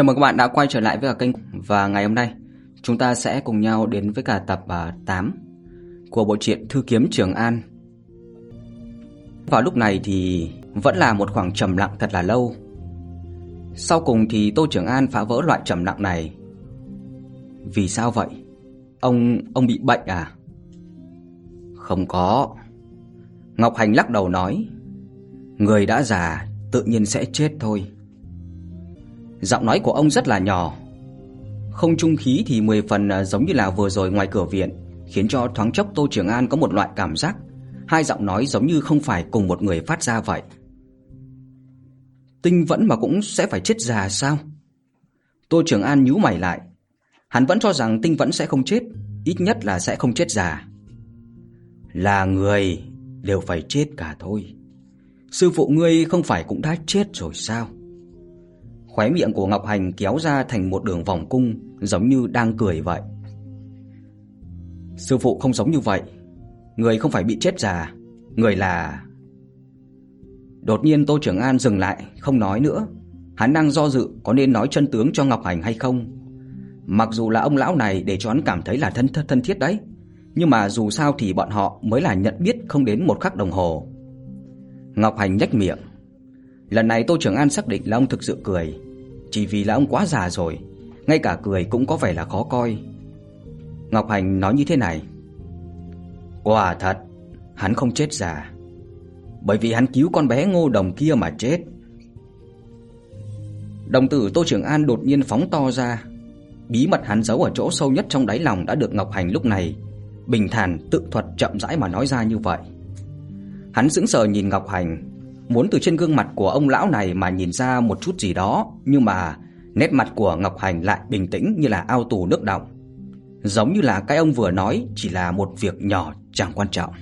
Chào mừng các bạn đã quay trở lại với cả kênh. Và ngày hôm nay chúng ta sẽ cùng nhau đến với cả tập 8 của bộ truyện Thư Kiếm Trường An. Vào lúc này thì vẫn là một khoảng trầm lặng thật là lâu. Sau cùng thì Tô Trường An phá vỡ loại trầm lặng này. Vì sao vậy? Ông bị bệnh à? Không có. Ngọc Hành lắc đầu nói. Người đã già tự nhiên sẽ chết thôi. Giọng nói của ông rất là nhỏ. Không trung khí thì 10 phần giống như là vừa rồi ngoài cửa viện, khiến cho thoáng chốc Tô Trường An có một loại cảm giác hai giọng nói giống như không phải cùng một người phát ra vậy. Tinh vẫn mà cũng sẽ phải chết già sao? Tô Trường An nhíu mày lại. Hắn vẫn cho rằng Tinh vẫn sẽ không chết, ít nhất là sẽ không chết già. Là người đều phải chết cả thôi. Sư phụ ngươi không phải cũng đã chết rồi sao? Khóe miệng của Ngọc Hành kéo ra thành một đường vòng cung, giống như đang cười vậy. Sư phụ không giống như vậy. Người không phải bị chết già, người là... Đột nhiên Tô Trường An dừng lại, không nói nữa. Hắn đang do dự có nên nói chân tướng cho Ngọc Hành hay không. Mặc dù là ông lão này để cho hắn cảm thấy là thân thiết đấy, nhưng mà dù sao thì bọn họ mới là nhận biết không đến một khắc đồng hồ. Ngọc Hành nhếch miệng. Lần này Tô Trường An xác định là ông thực sự cười. Chỉ vì là ông quá già rồi, ngay cả cười cũng có vẻ là khó coi. Ngọc Hành nói như thế này. Quả thật, hắn không chết già, bởi vì hắn cứu con bé Ngô Đồng kia mà chết. Đồng tử Tô Trường An đột nhiên phóng to ra. Bí mật hắn giấu ở chỗ sâu nhất trong đáy lòng đã được Ngọc Hành lúc này bình thản tự thuật chậm rãi mà nói ra như vậy. Hắn sững sờ nhìn Ngọc Hành, muốn từ trên gương mặt của ông lão này mà nhìn ra một chút gì đó, nhưng mà nét mặt của Ngọc Hành lại bình tĩnh như là ao tù nước đọng. Giống như là cái ông vừa nói chỉ là một việc nhỏ chẳng quan trọng.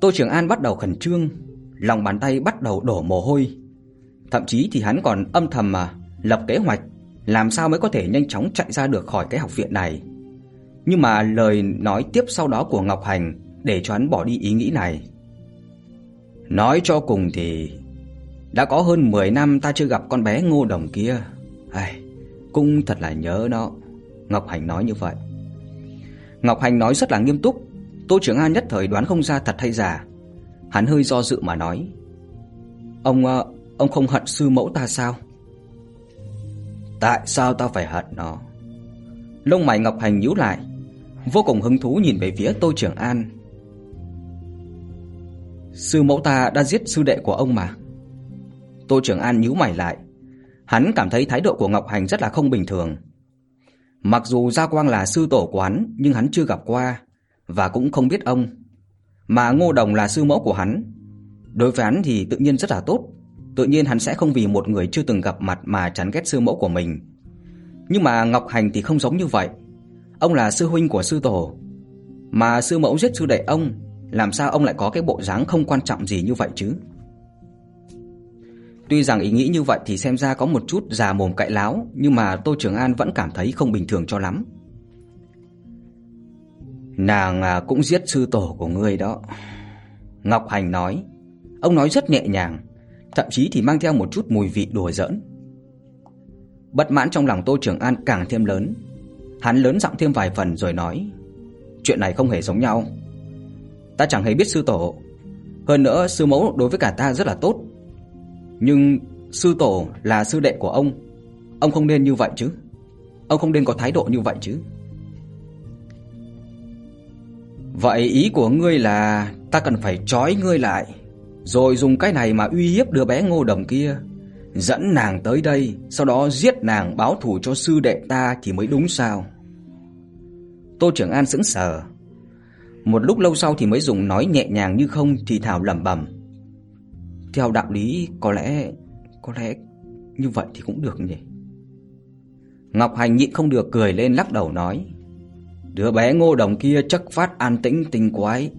Tô Trường An bắt đầu khẩn trương, lòng bàn tay bắt đầu đổ mồ hôi. Thậm chí thì hắn còn âm thầm mà lập kế hoạch làm sao mới có thể nhanh chóng chạy ra được khỏi cái học viện này. Nhưng mà lời nói tiếp sau đó của Ngọc Hành để cho hắn bỏ đi ý nghĩ này. Nói cho cùng thì đã có hơn 10 năm ta chưa gặp con bé Ngô Đồng kia. Cũng thật là nhớ nó. Ngọc Hành nói như vậy. Ngọc Hành nói rất là nghiêm túc. Tô Trường An nhất thời đoán không ra thật hay giả. Hắn hơi do dự mà nói. Ông không hận sư mẫu ta sao? Tại sao ta phải hận nó? Lông mày Ngọc Hành nhíu lại, vô cùng hứng thú nhìn về phía Tô Trường An. Sư mẫu ta đã giết sư đệ của ông mà. Tô Trường An nhíu mày lại. Hắn cảm thấy thái độ của Ngọc Hành rất là không bình thường. Mặc dù Dao Quang là sư tổ của hắn, nhưng hắn chưa gặp qua và cũng không biết ông. Mà Ngô Đồng là sư mẫu của hắn, đối với hắn thì tự nhiên rất là tốt. Tự nhiên hắn sẽ không vì một người chưa từng gặp mặt mà chán ghét sư mẫu của mình. Nhưng mà Ngọc Hành thì không giống như vậy. Ông là sư huynh của sư tổ, mà sư mẫu giết sư đệ ông, làm sao ông lại có cái bộ dáng không quan trọng gì như vậy chứ? Tuy rằng ý nghĩ như vậy thì xem ra có một chút già mồm cãi láo, nhưng mà Tô Trường An vẫn cảm thấy không bình thường cho lắm. Nàng cũng giết sư tổ của ngươi đó, Ngọc Hành nói. Ông nói rất nhẹ nhàng, thậm chí thì mang theo một chút mùi vị đùa giỡn. Bất mãn trong lòng Tô Trường An càng thêm lớn. Hắn lớn giọng thêm vài phần rồi nói. Chuyện này không hề giống nhau. Ta chẳng hề biết sư tổ. Hơn nữa sư mẫu đối với cả ta rất là tốt. Nhưng sư tổ là sư đệ của ông. Ông không nên như vậy chứ. Ông không nên có thái độ như vậy chứ. Vậy ý của ngươi là ta cần phải trói ngươi lại, rồi dùng cái này mà uy hiếp đứa bé Ngô Đồng kia, dẫn nàng tới đây, sau đó giết nàng báo thù cho sư đệ ta thì mới đúng sao? Tô Trường An sững sờ. Một lúc lâu sau thì mới dùng nói nhẹ nhàng như không thì thào lẩm bẩm. Theo đạo lý có lẽ như vậy thì cũng được nhỉ. Ngọc Hành nhịn không được cười lên lắc đầu nói. Đứa bé Ngô Đồng kia chắc phát an tĩnh tinh quái,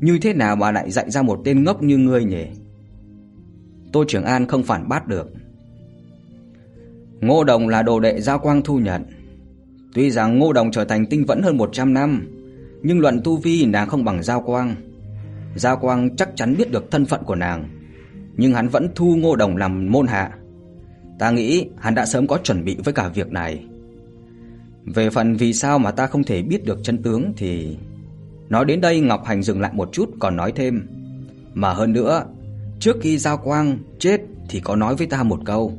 như thế nào mà lại dạy ra một tên ngốc như ngươi nhỉ? Tô Trường An không phản bác được. Ngô Đồng là đồ đệ Dao Quang thu nhận. Tuy rằng Ngô Đồng trở thành tinh vẫn hơn 100 năm, nhưng luận tu vi nàng không bằng Dao Quang. Dao Quang chắc chắn biết được thân phận của nàng, nhưng hắn vẫn thu Ngô Đồng làm môn hạ. Ta nghĩ hắn đã sớm có chuẩn bị với cả việc này. Về phần vì sao mà ta không thể biết được chân tướng thì... Nói đến đây Ngọc Hành dừng lại một chút còn nói thêm. Mà hơn nữa, trước khi Dao Quang chết thì có nói với ta một câu.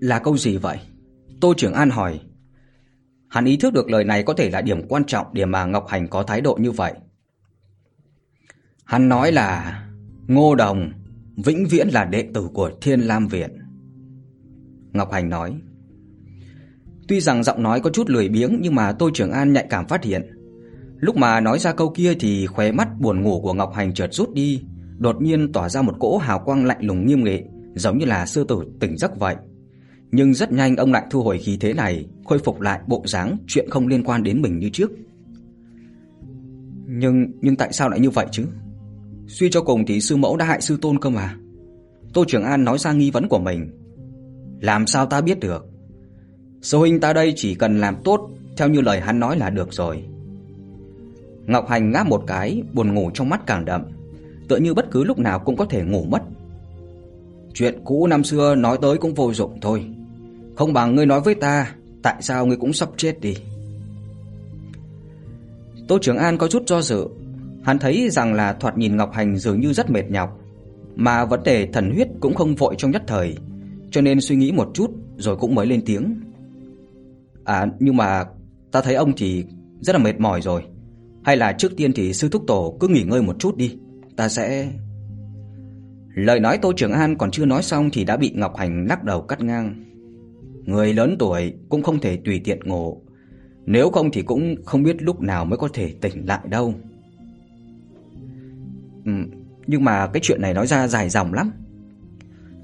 Là câu gì vậy? Tô Trường An hỏi. Hắn ý thức được lời này có thể là điểm quan trọng để mà Ngọc Hành có thái độ như vậy. Hắn nói là Ngô Đồng vĩnh viễn là đệ tử của Thiên Lam Viện. Ngọc Hành nói. Tuy rằng giọng nói có chút lười biếng nhưng mà Tô Trường An nhạy cảm phát hiện. Lúc mà nói ra câu kia thì khóe mắt buồn ngủ của Ngọc Hành chợt rút đi, đột nhiên tỏa ra một cỗ hào quang lạnh lùng nghiêm nghị, giống như là sư tử tỉnh giấc vậy. Nhưng rất nhanh ông lại thu hồi khí thế này, khôi phục lại bộ dáng chuyện không liên quan đến mình như trước. Nhưng tại sao lại như vậy chứ? Suy cho cùng thì sư mẫu đã hại sư tôn cơ mà. Tô Trường An nói ra nghi vấn của mình. Làm sao ta biết được? Sư huynh ta đây chỉ cần làm tốt theo như lời hắn nói là được rồi. Ngọc Hành ngáp một cái, buồn ngủ trong mắt càng đậm, tựa như bất cứ lúc nào cũng có thể ngủ mất. Chuyện cũ năm xưa nói tới cũng vô dụng thôi. Không bằng ngươi nói với ta, tại sao ngươi cũng sắp chết đi. Tô Trường An có chút do dự. Hắn thấy rằng là thoạt nhìn Ngọc Hành dường như rất mệt nhọc, mà vấn đề thần huyết cũng không vội trong nhất thời, cho nên suy nghĩ một chút rồi cũng mới lên tiếng. Nhưng mà ta thấy ông thì rất là mệt mỏi rồi. Hay là trước tiên thì sư thúc tổ cứ nghỉ ngơi một chút đi, ta sẽ... Lời nói Tô Trường An còn chưa nói xong thì đã bị Ngọc Hành lắc đầu cắt ngang. Người lớn tuổi cũng không thể tùy tiện ngủ, nếu không thì cũng không biết lúc nào mới có thể tỉnh lại đâu. Nhưng mà cái chuyện này nói ra dài dòng lắm.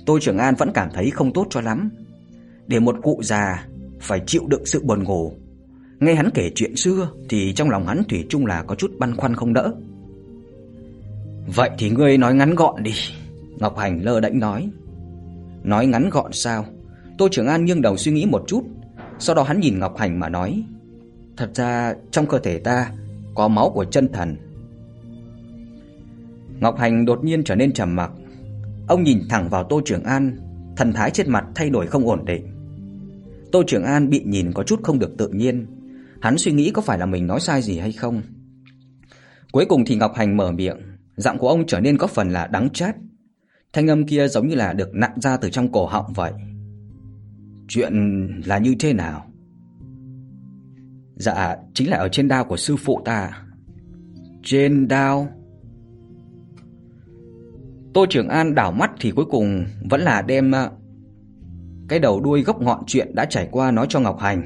Tô Trường An vẫn cảm thấy không tốt cho lắm. Để một cụ già phải chịu đựng sự buồn ngủ, nghe hắn kể chuyện xưa thì trong lòng hắn thủy chung là có chút băn khoăn không đỡ. Vậy thì ngươi nói ngắn gọn đi, Ngọc Hành lơ đễnh nói. Nói ngắn gọn sao? Tô Trường An nghiêng đầu suy nghĩ một chút, sau đó hắn nhìn Ngọc Hành mà nói. Thật ra trong cơ thể ta có máu của chân thần. Ngọc Hành đột nhiên trở nên trầm mặc. Ông nhìn thẳng vào Tô Trường An, thần thái trên mặt thay đổi không ổn định. Tô Trường An bị nhìn có chút không được tự nhiên. Hắn suy nghĩ có phải là mình nói sai gì hay không. Cuối cùng thì Ngọc Hành mở miệng. Giọng của ông trở nên có phần là đắng chát. Thanh âm kia giống như là được nặn ra từ trong cổ họng vậy. Chuyện là như thế nào? Dạ, chính là ở trên đao của sư phụ ta. Trên đao? Tô Trường An đảo mắt thì cuối cùng vẫn là đem cái đầu đuôi gốc ngọn chuyện đã trải qua nói cho Ngọc Hành.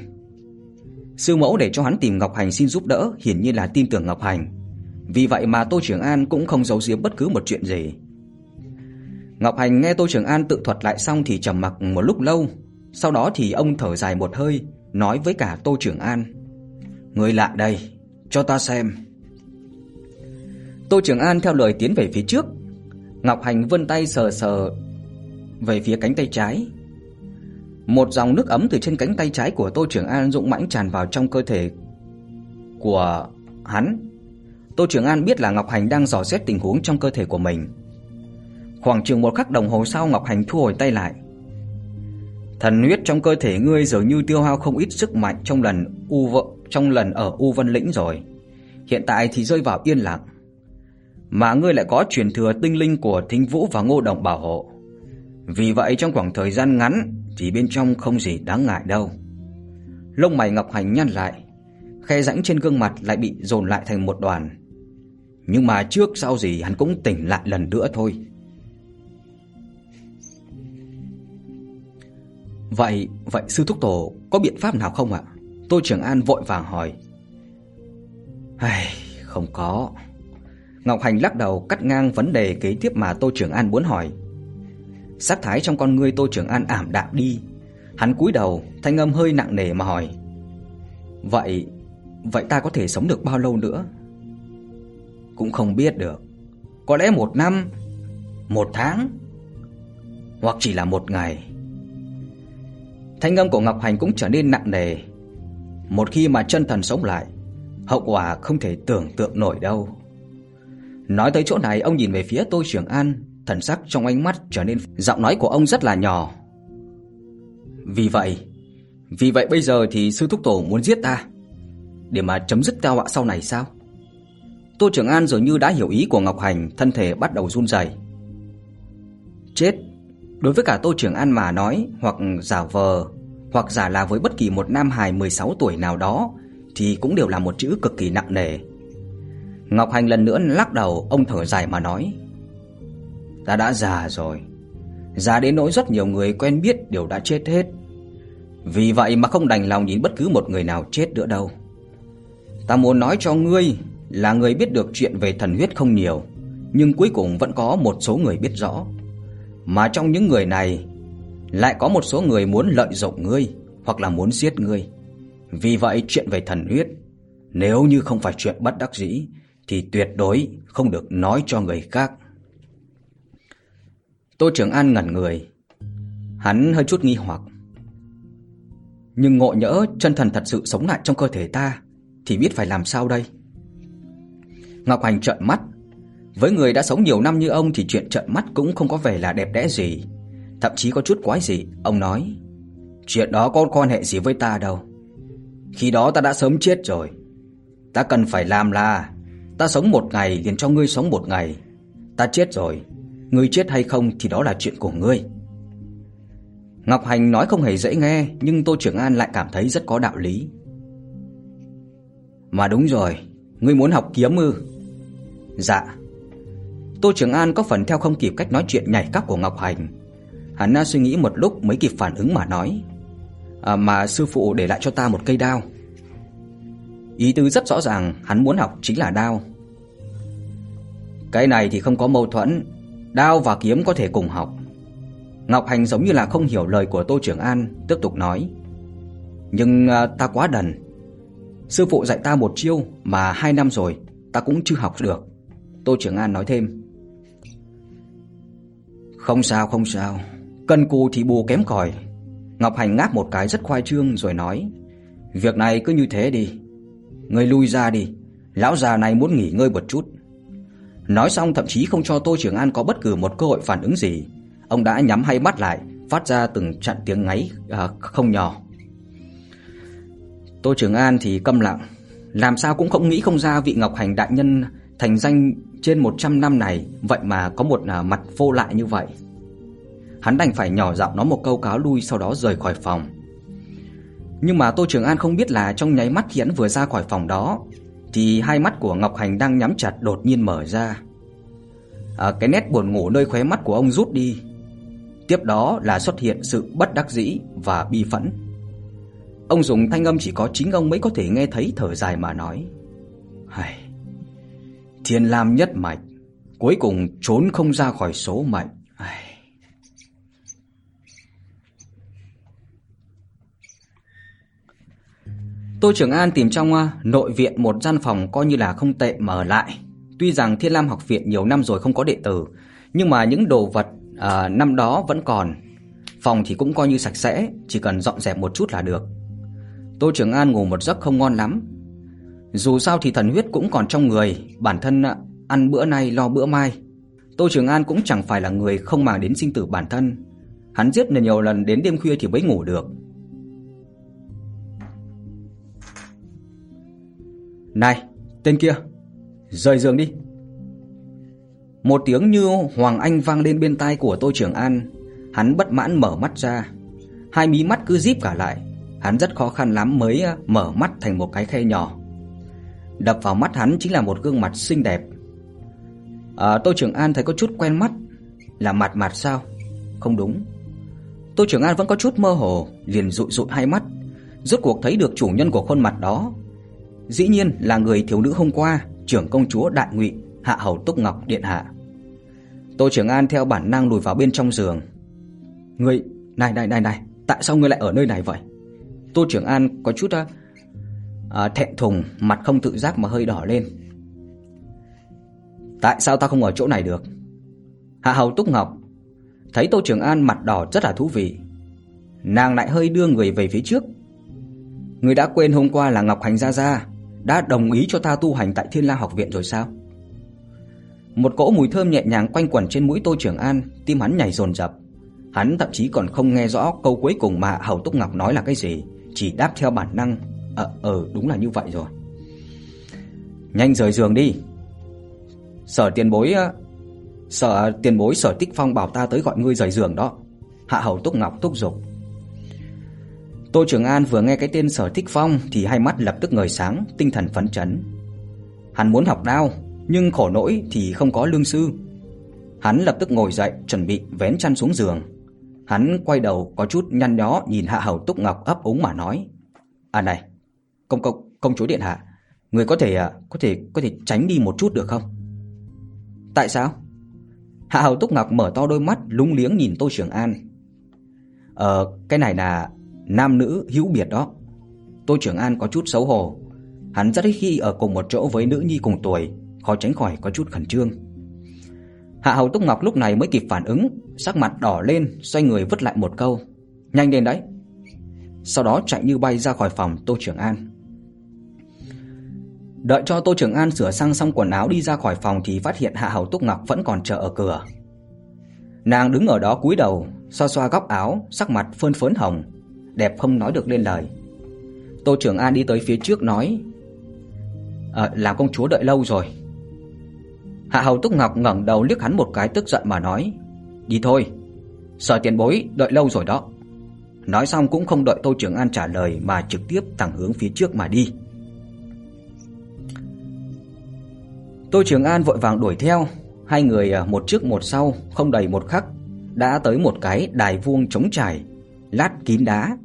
Sư mẫu để cho hắn tìm Ngọc Hành xin giúp đỡ, hiển nhiên là tin tưởng Ngọc Hành. Vì vậy mà Tô Trường An cũng không giấu giếm bất cứ một chuyện gì. Ngọc Hành nghe Tô Trường An tự thuật lại xong thì trầm mặc một lúc lâu. Sau đó thì ông thở dài một hơi, nói với cả Tô Trường An. Người lại đây, cho ta xem. Tô Trường An theo lời tiến về phía trước. Ngọc Hành vươn tay sờ về phía cánh tay trái. Một dòng nước ấm từ trên cánh tay trái của Tô Trường An dũng mãnh tràn vào trong cơ thể của hắn. Tô Trường An biết là Ngọc Hành đang dò xét tình huống trong cơ thể của mình. Khoảng chừng một khắc đồng hồ sau, Ngọc Hành thu hồi tay lại. Thần huyết trong cơ thể ngươi dường như tiêu hao không ít sức mạnh trong lần ở U Vân Lĩnh rồi. Hiện tại thì rơi vào yên lặng. Mà ngươi lại có truyền thừa tinh linh của Thính Vũ và Ngô Đồng bảo hộ. Vì vậy trong khoảng thời gian ngắn thì bên trong không gì đáng ngại đâu. Lông mày Ngọc Hành nhăn lại, khe rãnh trên gương mặt lại bị dồn lại thành một đoàn. Nhưng mà trước sau gì hắn cũng tỉnh lại lần nữa thôi. Vậy sư thúc tổ có biện pháp nào không ạ? Tô Trường An vội vàng hỏi. Không có. Ngọc Hành lắc đầu cắt ngang vấn đề kế tiếp mà Tô Trường An muốn hỏi. Sắc thái trong con ngươi Tô Trường An ảm đạm đi. Hắn cúi đầu, thanh âm hơi nặng nề mà hỏi. Vậy ta có thể sống được bao lâu nữa? Cũng không biết được. Có lẽ 1 năm, 1 tháng, hoặc chỉ là 1 ngày. Thanh âm của Ngọc Hành cũng trở nên nặng nề. Một khi mà chân thần sống lại, hậu quả không thể tưởng tượng nổi đâu. Nói tới chỗ này, ông nhìn về phía Tô Trường An, thần sắc trong ánh mắt trở nên, giọng nói của ông rất là nhỏ. Vì vậy bây giờ thì sư thúc tổ muốn giết ta để mà chấm dứt tai họa sau này sao? Tô Trường An dường như đã hiểu ý của Ngọc Hành, thân thể bắt đầu run rẩy. Chết đối với cả Tô Trường An mà nói, hoặc giả vờ, hoặc giả là với bất kỳ một nam hài 16 tuổi nào đó, thì cũng đều là một chữ cực kỳ nặng nề. Ngọc Hành lần nữa lắc đầu, ông thở dài mà nói: Ta đã già rồi, già đến nỗi rất nhiều người quen biết đều đã chết hết. Vì vậy mà không đành lòng nhìn bất cứ một người nào chết nữa đâu. Ta muốn nói cho ngươi là người biết được chuyện về thần huyết không nhiều, nhưng cuối cùng vẫn có một số người biết rõ. Mà trong những người này lại có một số người muốn lợi dụng ngươi, hoặc là muốn giết ngươi. Vì vậy chuyện về thần huyết, nếu như không phải chuyện bất đắc dĩ, thì tuyệt đối không được nói cho người khác. Tô Trường An ngẩn người, hắn hơi chút nghi hoặc. Nhưng ngộ nhỡ chân thần thật sự sống lại trong cơ thể ta thì biết phải làm sao đây? Ngọc Hành trợn mắt. Với người đã sống nhiều năm như ông thì chuyện trợn mắt cũng không có vẻ là đẹp đẽ gì, thậm chí có chút quái dị. Ông nói: Chuyện đó có quan hệ gì với ta đâu. Khi đó ta đã sớm chết rồi. Ta cần phải làm là ta sống một ngày liền cho ngươi sống một ngày. Ta chết rồi, ngươi chết hay không thì đó là chuyện của ngươi. Ngọc Hành nói không hề dễ nghe, nhưng Tô Trường An lại cảm thấy rất có đạo lý. Mà đúng rồi, ngươi muốn học kiếm ư? Dạ. Tô Trường An có phần theo không kịp cách nói chuyện nhảy cóc của Ngọc Hành. Hắn đã suy nghĩ một lúc mới kịp phản ứng mà nói: Mà sư phụ để lại cho ta một cây đao. Ý tứ rất rõ ràng, hắn muốn học chính là đao. Cái này thì không có mâu thuẫn, đao và kiếm có thể cùng học. Ngọc Hành giống như là không hiểu lời của Tô Trường An, tiếp tục nói: Nhưng ta quá đần. Sư phụ dạy ta một chiêu mà 2 năm rồi ta cũng chưa học được. Tô Trường An nói thêm: Không sao, cần cù thì bù kém cỏi. Ngọc Hành ngáp một cái rất khoai trương rồi nói: Việc này cứ như thế đi, ngươi lui ra đi, lão già này muốn nghỉ ngơi một chút. Nói xong thậm chí không cho Tô Trường An có bất cứ một cơ hội phản ứng gì, ông đã nhắm hai mắt lại, phát ra từng trận tiếng ngáy không nhỏ. Tô Trường An thì câm lặng, làm sao cũng không nghĩ không ra vị Ngọc Hành đại nhân thành danh trên 100 năm này vậy mà có một mặt vô lại như vậy. Hắn đành phải nhỏ giọng nói một câu cáo lui, sau đó rời khỏi phòng. Nhưng mà Tô Trường An không biết là trong nháy mắt khi hắn vừa ra khỏi phòng đó, thì hai mắt của Ngọc Hành đang nhắm chặt đột nhiên mở ra. Cái nét buồn ngủ nơi khóe mắt của ông rút đi, tiếp đó là xuất hiện sự bất đắc dĩ và bi phẫn. Ông dùng thanh âm chỉ có chính ông mới có thể nghe thấy thở dài mà nói: Thiên Lam nhất mạch, cuối cùng trốn không ra khỏi số mệnh. Tô Trường An tìm trong nội viện một gian phòng coi như là không tệ mở lại. Tuy rằng Thiên Lam học viện nhiều năm rồi không có đệ tử, nhưng mà những đồ vật năm đó vẫn còn. Phòng thì cũng coi như sạch sẽ, chỉ cần dọn dẹp một chút là được. Tô Trường An ngủ một giấc không ngon lắm. Dù sao thì thần huyết cũng còn trong người, bản thân ăn bữa nay lo bữa mai. Tô Trường An cũng chẳng phải là người không màng đến sinh tử bản thân. Hắn giết nhiều lần đến đêm khuya thì mới ngủ được. Này, tên kia, rời giường đi. Một tiếng như Hoàng Anh vang lên bên tai của Tô Trường An. Hắn bất mãn mở mắt ra, hai mí mắt cứ díp cả lại. Hắn rất khó khăn lắm mới mở mắt thành một cái khe nhỏ. Đập vào mắt hắn chính là một gương mặt xinh đẹp. Tô Trường An thấy có chút quen mắt. Là Mạt sao? Không đúng. Tô Trường An vẫn có chút mơ hồ, liền dụi hai mắt. Rốt cuộc thấy được chủ nhân của khuôn mặt đó. Dĩ nhiên là người thiếu nữ hôm qua, trưởng công chúa Đại Ngụy, Hạ Hầu Túc Ngọc điện hạ. Tô Trường An theo bản năng lùi vào bên trong giường. Ngươi, này, tại sao ngươi lại ở nơi này vậy? Tô Trường An có chút thẹn thùng, mặt không tự giác mà hơi đỏ lên. Tại sao ta không ở chỗ này được? Hạ Hầu Túc Ngọc thấy Tô Trường An mặt đỏ rất là thú vị, nàng lại hơi đưa người về phía trước. Ngươi đã quên hôm qua là Ngọc Hành gia đã đồng ý cho ta tu hành tại Thiên La học viện rồi sao? Một cỗ mùi thơm nhẹ nhàng quanh quẩn trên mũi Tô Trường An, tim hắn nhảy dồn dập. Hắn thậm chí còn không nghe rõ câu cuối cùng mà Hầu Túc Ngọc nói là cái gì, chỉ đáp theo bản năng, đúng là như vậy rồi. Nhanh rời giường đi. Sở tiền bối Sở Tích Phong bảo ta tới gọi ngươi rời giường đó, Hạ Hầu Túc Ngọc thúc giục. Tô Trường An vừa nghe cái tên Sở Tích Phong thì hai mắt lập tức ngời sáng, tinh thần phấn chấn. Hắn muốn học đao, nhưng khổ nỗi thì không có lương sư. Hắn lập tức ngồi dậy, chuẩn bị vén chăn xuống giường. Hắn quay đầu có chút nhăn nhó nhìn Hạ Hầu Túc Ngọc ấp úng mà nói: "À này, công chúa điện hạ, người có thể tránh đi một chút được không?" "Tại sao?" Hạ Hầu Túc Ngọc mở to đôi mắt lúng liếng nhìn Tô Trường An. Cái này là nam nữ hữu biệt đó." Tô Trường An có chút xấu hổ. Hắn rất ít khi ở cùng một chỗ với nữ nhi cùng tuổi, khó tránh khỏi có chút khẩn trương. Hạ Hầu Túc Ngọc lúc này mới kịp phản ứng, sắc mặt đỏ lên, xoay người vứt lại một câu: "Nhanh lên đấy." Sau đó chạy như bay ra khỏi phòng Tô Trường An. Đợi cho Tô Trường An sửa sang xong quần áo đi ra khỏi phòng thì phát hiện Hạ Hầu Túc Ngọc vẫn còn chờ ở cửa. Nàng đứng ở đó cúi đầu, xoa xoa góc áo, sắc mặt phơn phớn hồng, đẹp không nói được lên lời. Tô Trường An đi tới phía trước nói: "Làm công chúa đợi lâu rồi." Hạ Hầu Túc Ngọc ngẩng đầu liếc hắn một cái, tức giận mà nói: "Đi thôi, Sở tiền bối đợi lâu rồi đó." Nói xong cũng không đợi Tô Trường An trả lời mà trực tiếp thẳng hướng phía trước mà đi. Tô Trường An vội vàng đuổi theo, hai người một trước một sau, không đầy một khắc đã tới một cái đài vuông trống trải, lát kín đá.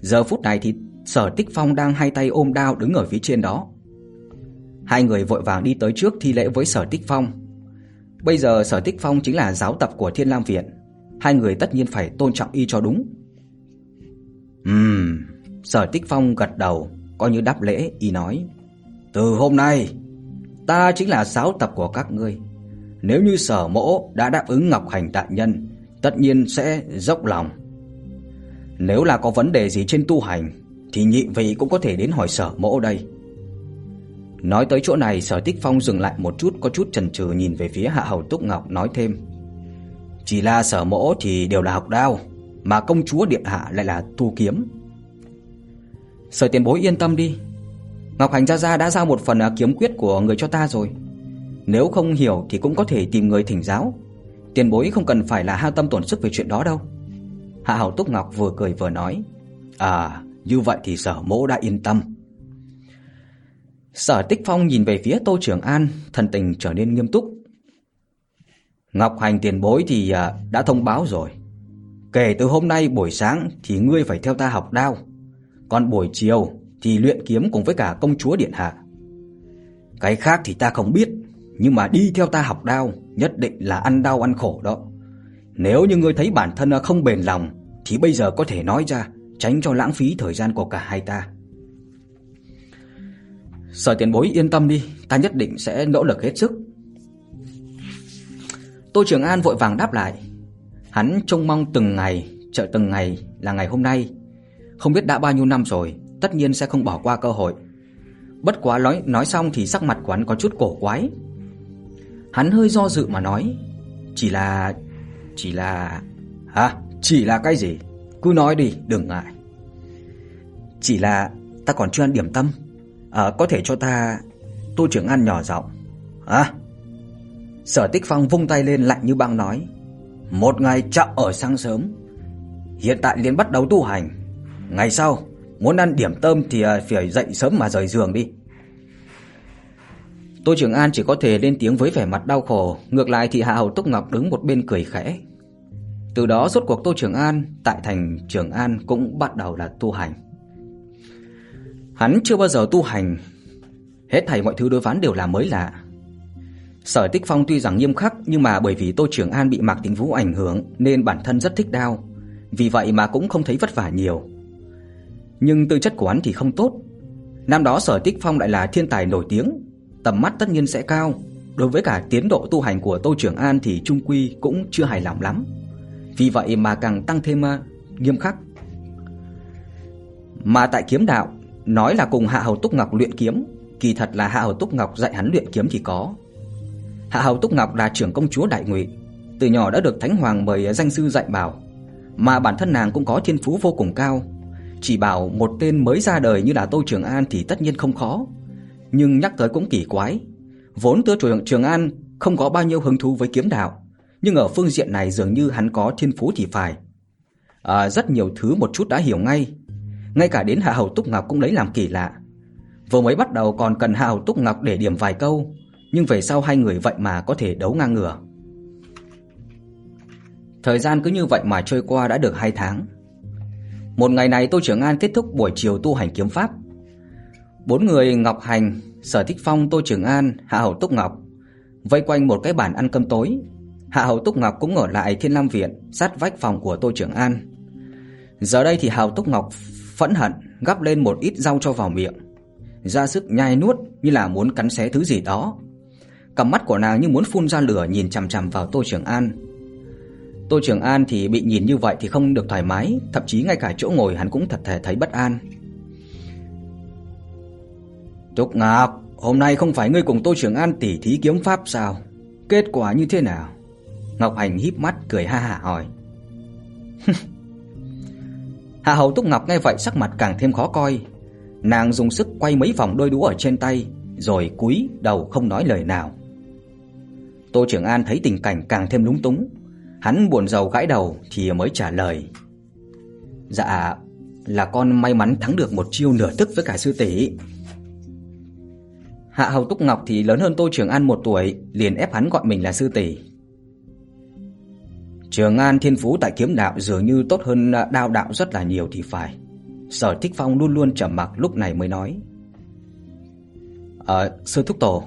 Giờ phút này thì Sở Tích Phong đang hai tay ôm đao đứng ở phía trên đó. Hai người vội vàng đi tới trước thi lễ với Sở Tích Phong. Bây giờ Sở Tích Phong chính là giáo tập của Thiên Lam Viện, hai người tất nhiên phải tôn trọng y cho đúng. Sở Tích Phong gật đầu, coi như đáp lễ, y nói: "Từ hôm nay, ta chính là giáo tập của các ngươi. Nếu như Sở mỗ đã đáp ứng Ngọc Hành đại nhân, tất nhiên sẽ dốc lòng. Nếu là có vấn đề gì trên tu hành thì nhị vị cũng có thể đến hỏi Sở mỗ đây." Nói tới chỗ này, Sở Tích Phong dừng lại một chút, có chút chần chừ nhìn về phía Hạ Hầu Túc Ngọc nói thêm: "Chỉ là Sở mỗ thì đều là học đao, mà công chúa điện hạ lại là tu kiếm." "Sở tiền bối yên tâm đi, Ngọc Hành gia gia đã giao một phần kiếm quyết của người cho ta rồi. Nếu không hiểu thì cũng có thể tìm người thỉnh giáo. Tiền bối không cần phải là hao tâm tổn sức về chuyện đó đâu." Hạ Hầu Túc Ngọc vừa cười vừa nói: "À, như vậy thì Sở mỗ đã yên tâm." Sở Tích Phong nhìn về phía Tô Trường An, thần tình trở nên nghiêm túc. "Ngọc Hành tiền bối thì đã thông báo rồi. Kể từ hôm nay buổi sáng thì ngươi phải theo ta học đao, còn buổi chiều thì luyện kiếm cùng với cả công chúa điện hạ. Cái khác thì ta không biết, nhưng mà đi theo ta học đao nhất định là ăn đau ăn khổ đó. Nếu như ngươi thấy bản thân không bền lòng thì bây giờ có thể nói ra, tránh cho lãng phí thời gian của cả hai ta." "Sở tiền bối yên tâm đi, ta nhất định sẽ nỗ lực hết sức." Tô Trường An vội vàng đáp lại. Hắn trông mong từng ngày là ngày hôm nay. Không biết đã bao nhiêu năm rồi, tất nhiên sẽ không bỏ qua cơ hội. Bất quá nói xong thì sắc mặt của hắn có chút cổ quái. Hắn hơi do dự mà nói: Chỉ là... "Hả? Chỉ là cái gì? Cứ nói đi, đừng ngại." "Chỉ là ta còn chưa ăn điểm tâm. Có thể cho ta..." Tô Trường An nhỏ giọng. "À?" Sở Tích Phong vung tay lên lạnh như băng nói: "Một ngày chậm ở sáng sớm, hiện tại liền bắt đầu tu hành. Ngày sau muốn ăn điểm tâm thì phải dậy sớm mà rời giường đi." Tô Trường An chỉ có thể lên tiếng với vẻ mặt đau khổ. Ngược lại thì Hạ Hầu Túc Ngọc đứng một bên cười khẽ. Từ đó rốt cuộc Tô Trường An tại thành Trường An cũng bắt đầu là tu hành. Hắn chưa bao giờ tu hành, hết thảy mọi thứ đối ván đều là mới lạ. Sở Tích Phong tuy rằng nghiêm khắc, nhưng mà bởi vì Tô Trường An bị Mạc Thính Vũ ảnh hưởng nên bản thân rất thích đao, vì vậy mà cũng không thấy vất vả nhiều. Nhưng tư chất của hắn thì không tốt. Năm đó Sở Tích Phong lại là thiên tài nổi tiếng, tầm mắt tất nhiên sẽ cao. Đối với cả tiến độ tu hành của Tô Trường An thì chung quy cũng chưa hài lòng lắm, vì vậy mà càng tăng thêm nghiêm khắc. Mà tại kiếm đạo, nói là cùng Hạ Hầu Túc Ngọc luyện kiếm, kỳ thật là Hạ Hầu Túc Ngọc dạy hắn luyện kiếm thì có. Hạ Hầu Túc Ngọc là trưởng công chúa Đại Ngụy, từ nhỏ đã được Thánh Hoàng mời danh sư dạy bảo, mà bản thân nàng cũng có thiên phú vô cùng cao. Chỉ bảo một tên mới ra đời như là Tô Trường An thì tất nhiên không khó, nhưng nhắc tới cũng kỳ quái. Vốn Tô Trường An không có bao nhiêu hứng thú với kiếm đạo, nhưng ở phương diện này dường như hắn có thiên phú thì phải. Rất nhiều thứ một chút đã hiểu ngay. Ngay cả đến Hạ Hầu Túc Ngọc cũng lấy làm kỳ lạ. Vừa mới bắt đầu còn cần Hạ Hầu Túc Ngọc để điểm vài câu, nhưng về sau hai người vậy mà có thể đấu ngang ngửa. Thời gian cứ như vậy mà trôi qua đã được 2 tháng. Một ngày này Tô Trường An kết thúc buổi chiều tu hành kiếm pháp. 4 người Ngọc Hành, Sở Tích Phong, Tô Trường An, Hạ Hầu Túc Ngọc vây quanh một cái bàn ăn cơm tối. Hạ Hầu Túc Ngọc cũng ở lại Thiên Lam Viện, sát vách phòng của Tô Trường An. Giờ đây thì Hạ Hầu Túc Ngọc phẫn hận gắp lên một ít rau cho vào miệng, ra sức nhai nuốt như là muốn cắn xé thứ gì đó. Cặp mắt của nàng như muốn phun ra lửa, nhìn chằm chằm vào Tô Trường An. Tô Trường An thì bị nhìn như vậy thì không được thoải mái, thậm chí ngay cả chỗ ngồi hắn cũng thật thể thấy bất an. "Túc Ngọc, hôm nay không phải ngươi cùng Tô Trường An tỉ thí kiếm pháp sao? Kết quả như thế nào?" Ngọc Hành híp mắt cười ha hả hỏi. Hạ Hầu Túc Ngọc nghe vậy sắc mặt càng thêm khó coi. Nàng dùng sức quay mấy vòng đôi đũa ở trên tay, rồi cúi đầu không nói lời nào. Tô Trường An thấy tình cảnh càng thêm lúng túng, hắn buồn rầu gãi đầu thì mới trả lời: "Dạ, là con may mắn thắng được một chiêu nửa thức với cả sư tỷ." Hạ Hầu Túc Ngọc thì lớn hơn Tô Trường An 1 tuổi, liền ép hắn gọi mình là sư tỷ. Trường An thiên phú tại kiếm đạo dường như tốt hơn đao đạo rất là nhiều thì phải. Sở Tích Phong luôn luôn trầm mặc, lúc này mới nói: "Sư thúc tổ,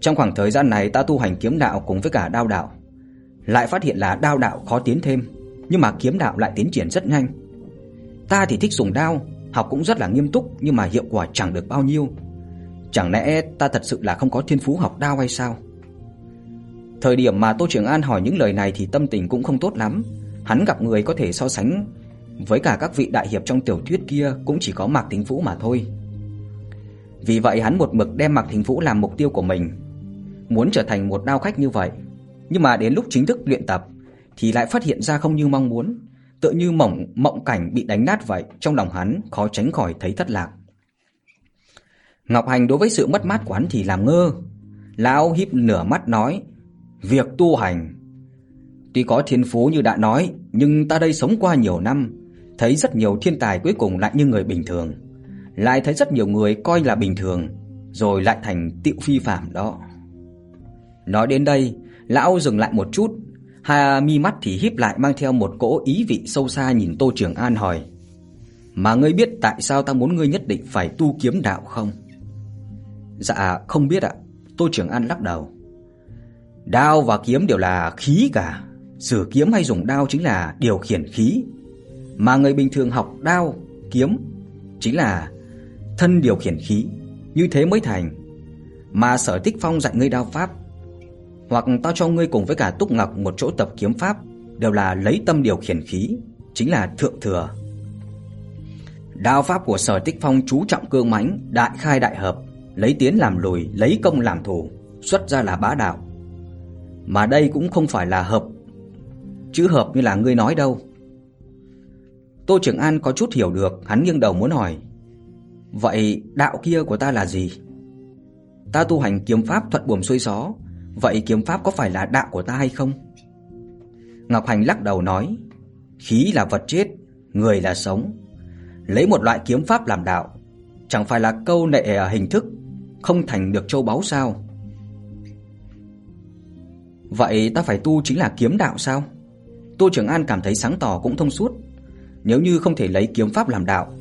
trong khoảng thời gian này ta tu hành kiếm đạo cùng với cả đao đạo, lại phát hiện là đao đạo khó tiến thêm, nhưng mà kiếm đạo lại tiến triển rất nhanh. Ta thì thích dùng đao, học cũng rất là nghiêm túc, nhưng mà hiệu quả chẳng được bao nhiêu. Chẳng lẽ ta thật sự là không có thiên phú học đao hay sao?" Thời điểm mà Tô Trường An hỏi những lời này thì tâm tình cũng không tốt lắm. Hắn gặp người có thể so sánh với cả các vị đại hiệp trong tiểu thuyết kia cũng chỉ có Mạc Thính Vũ mà thôi. Vì vậy hắn một mực đem Mạc Thính Vũ làm mục tiêu của mình, muốn trở thành một đao khách như vậy. Nhưng mà đến lúc chính thức luyện tập thì lại phát hiện ra không như mong muốn, tựa như mộng cảnh bị đánh nát vậy. Trong lòng hắn khó tránh khỏi thấy thất lạc. Ngọc Hành đối với sự mất mát của hắn thì làm ngơ. Lão híp nửa mắt nói: "Việc tu hành tuy có thiên phú như đã nói, nhưng ta đây sống qua nhiều năm, thấy rất nhiều thiên tài cuối cùng lại như người bình thường, lại thấy rất nhiều người coi là bình thường rồi lại thành tựu phi phạm đó." Nói đến đây, lão dừng lại một chút, hai mi mắt thì híp lại, mang theo một cỗ ý vị sâu xa, nhìn Tô Trường An hỏi: "Mà ngươi biết tại sao ta muốn ngươi nhất định phải tu kiếm đạo không?" "Dạ không biết ạ." Tô Trường An lắc đầu. "Đao và kiếm đều là khí cả, sử kiếm hay dùng đao chính là điều khiển khí, mà người bình thường học đao, kiếm chính là thân điều khiển khí, như thế mới thành. Mà Sở Tích Phong dạy ngươi đao pháp, hoặc tao cho ngươi cùng với cả Túc Ngọc một chỗ tập kiếm pháp, đều là lấy tâm điều khiển khí, chính là thượng thừa. Đao pháp của Sở Tích Phong chú trọng cương mãnh, đại khai đại hợp, lấy tiến làm lùi, lấy công làm thủ, xuất ra là bá đạo. Mà đây cũng không phải là hợp chữ hợp như là ngươi nói đâu." Tô Trường An có chút hiểu được, hắn nghiêng đầu muốn hỏi: "Vậy đạo kia của ta là gì? Ta tu hành kiếm pháp thuận buồm xuôi gió, vậy kiếm pháp có phải là đạo của ta hay không?" Ngọc Hành lắc đầu nói: "Khí là vật chết, người là sống, lấy một loại kiếm pháp làm đạo, chẳng phải là câu nệ hình thức, không thành được châu báu sao?" "Vậy ta phải tu chính là kiếm đạo sao?" Tô Trường An cảm thấy sáng tỏ cũng thông suốt. Nếu như không thể lấy kiếm pháp làm đạo,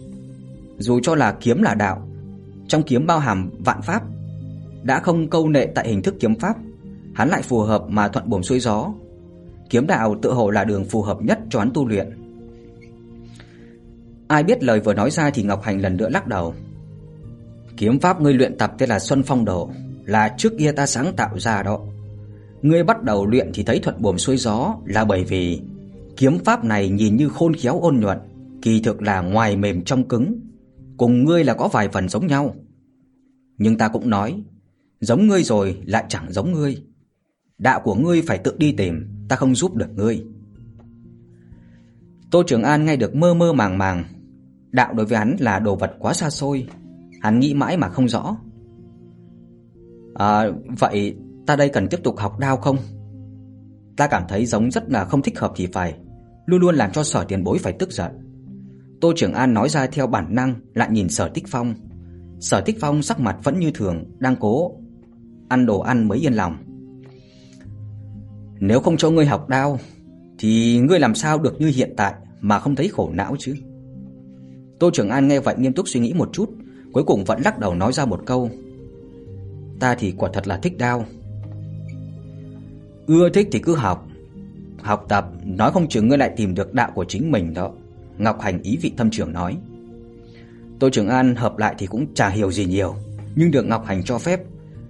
dù cho là kiếm là đạo, trong kiếm bao hàm vạn pháp, đã không câu nệ tại hình thức kiếm pháp, hắn lại phù hợp mà thuận buồm xuôi gió. Kiếm đạo tự hồ là đường phù hợp nhất cho hắn tu luyện. Ai biết lời vừa nói ra thì Ngọc Hành lần nữa lắc đầu. "Kiếm pháp ngươi luyện tập tên là Xuân Phong Đồ, là trước kia ta sáng tạo ra đó. Ngươi bắt đầu luyện thì thấy thuận buồm xuôi gió là bởi vì kiếm pháp này nhìn như khôn khéo ôn nhuận, kỳ thực là ngoài mềm trong cứng, cùng ngươi là có vài phần giống nhau. Nhưng ta cũng nói, giống ngươi rồi lại chẳng giống ngươi, đạo của ngươi phải tự đi tìm, ta không giúp được ngươi. Tô Trường An nghe được mơ mơ màng màng, đạo đối với hắn là đồ vật quá xa xôi, hắn nghĩ mãi mà không rõ. Vậy ta đây cần tiếp tục học đao không? Ta cảm thấy giống rất là không thích hợp thì phải, luôn luôn làm cho Sở tiền bối phải tức giận. Tô Trường An nói ra theo bản năng, lại nhìn Sở Tích Phong. Sở Tích Phong sắc mặt vẫn như thường, đang cố ăn đồ ăn mới yên lòng. Nếu không cho ngươi học đao thì ngươi làm sao được như hiện tại mà không thấy khổ não chứ? Tô Trường An nghe vậy nghiêm túc suy nghĩ một chút, cuối cùng vẫn lắc đầu nói ra một câu: ta thì quả thật là thích đao. Ưa thích thì cứ học tập, nói không chừng ngươi lại tìm được đạo của chính mình đó, Ngọc Hành ý vị thâm trường nói. Tô Trường An hợp lại thì cũng chả hiểu gì nhiều, nhưng được Ngọc Hành cho phép,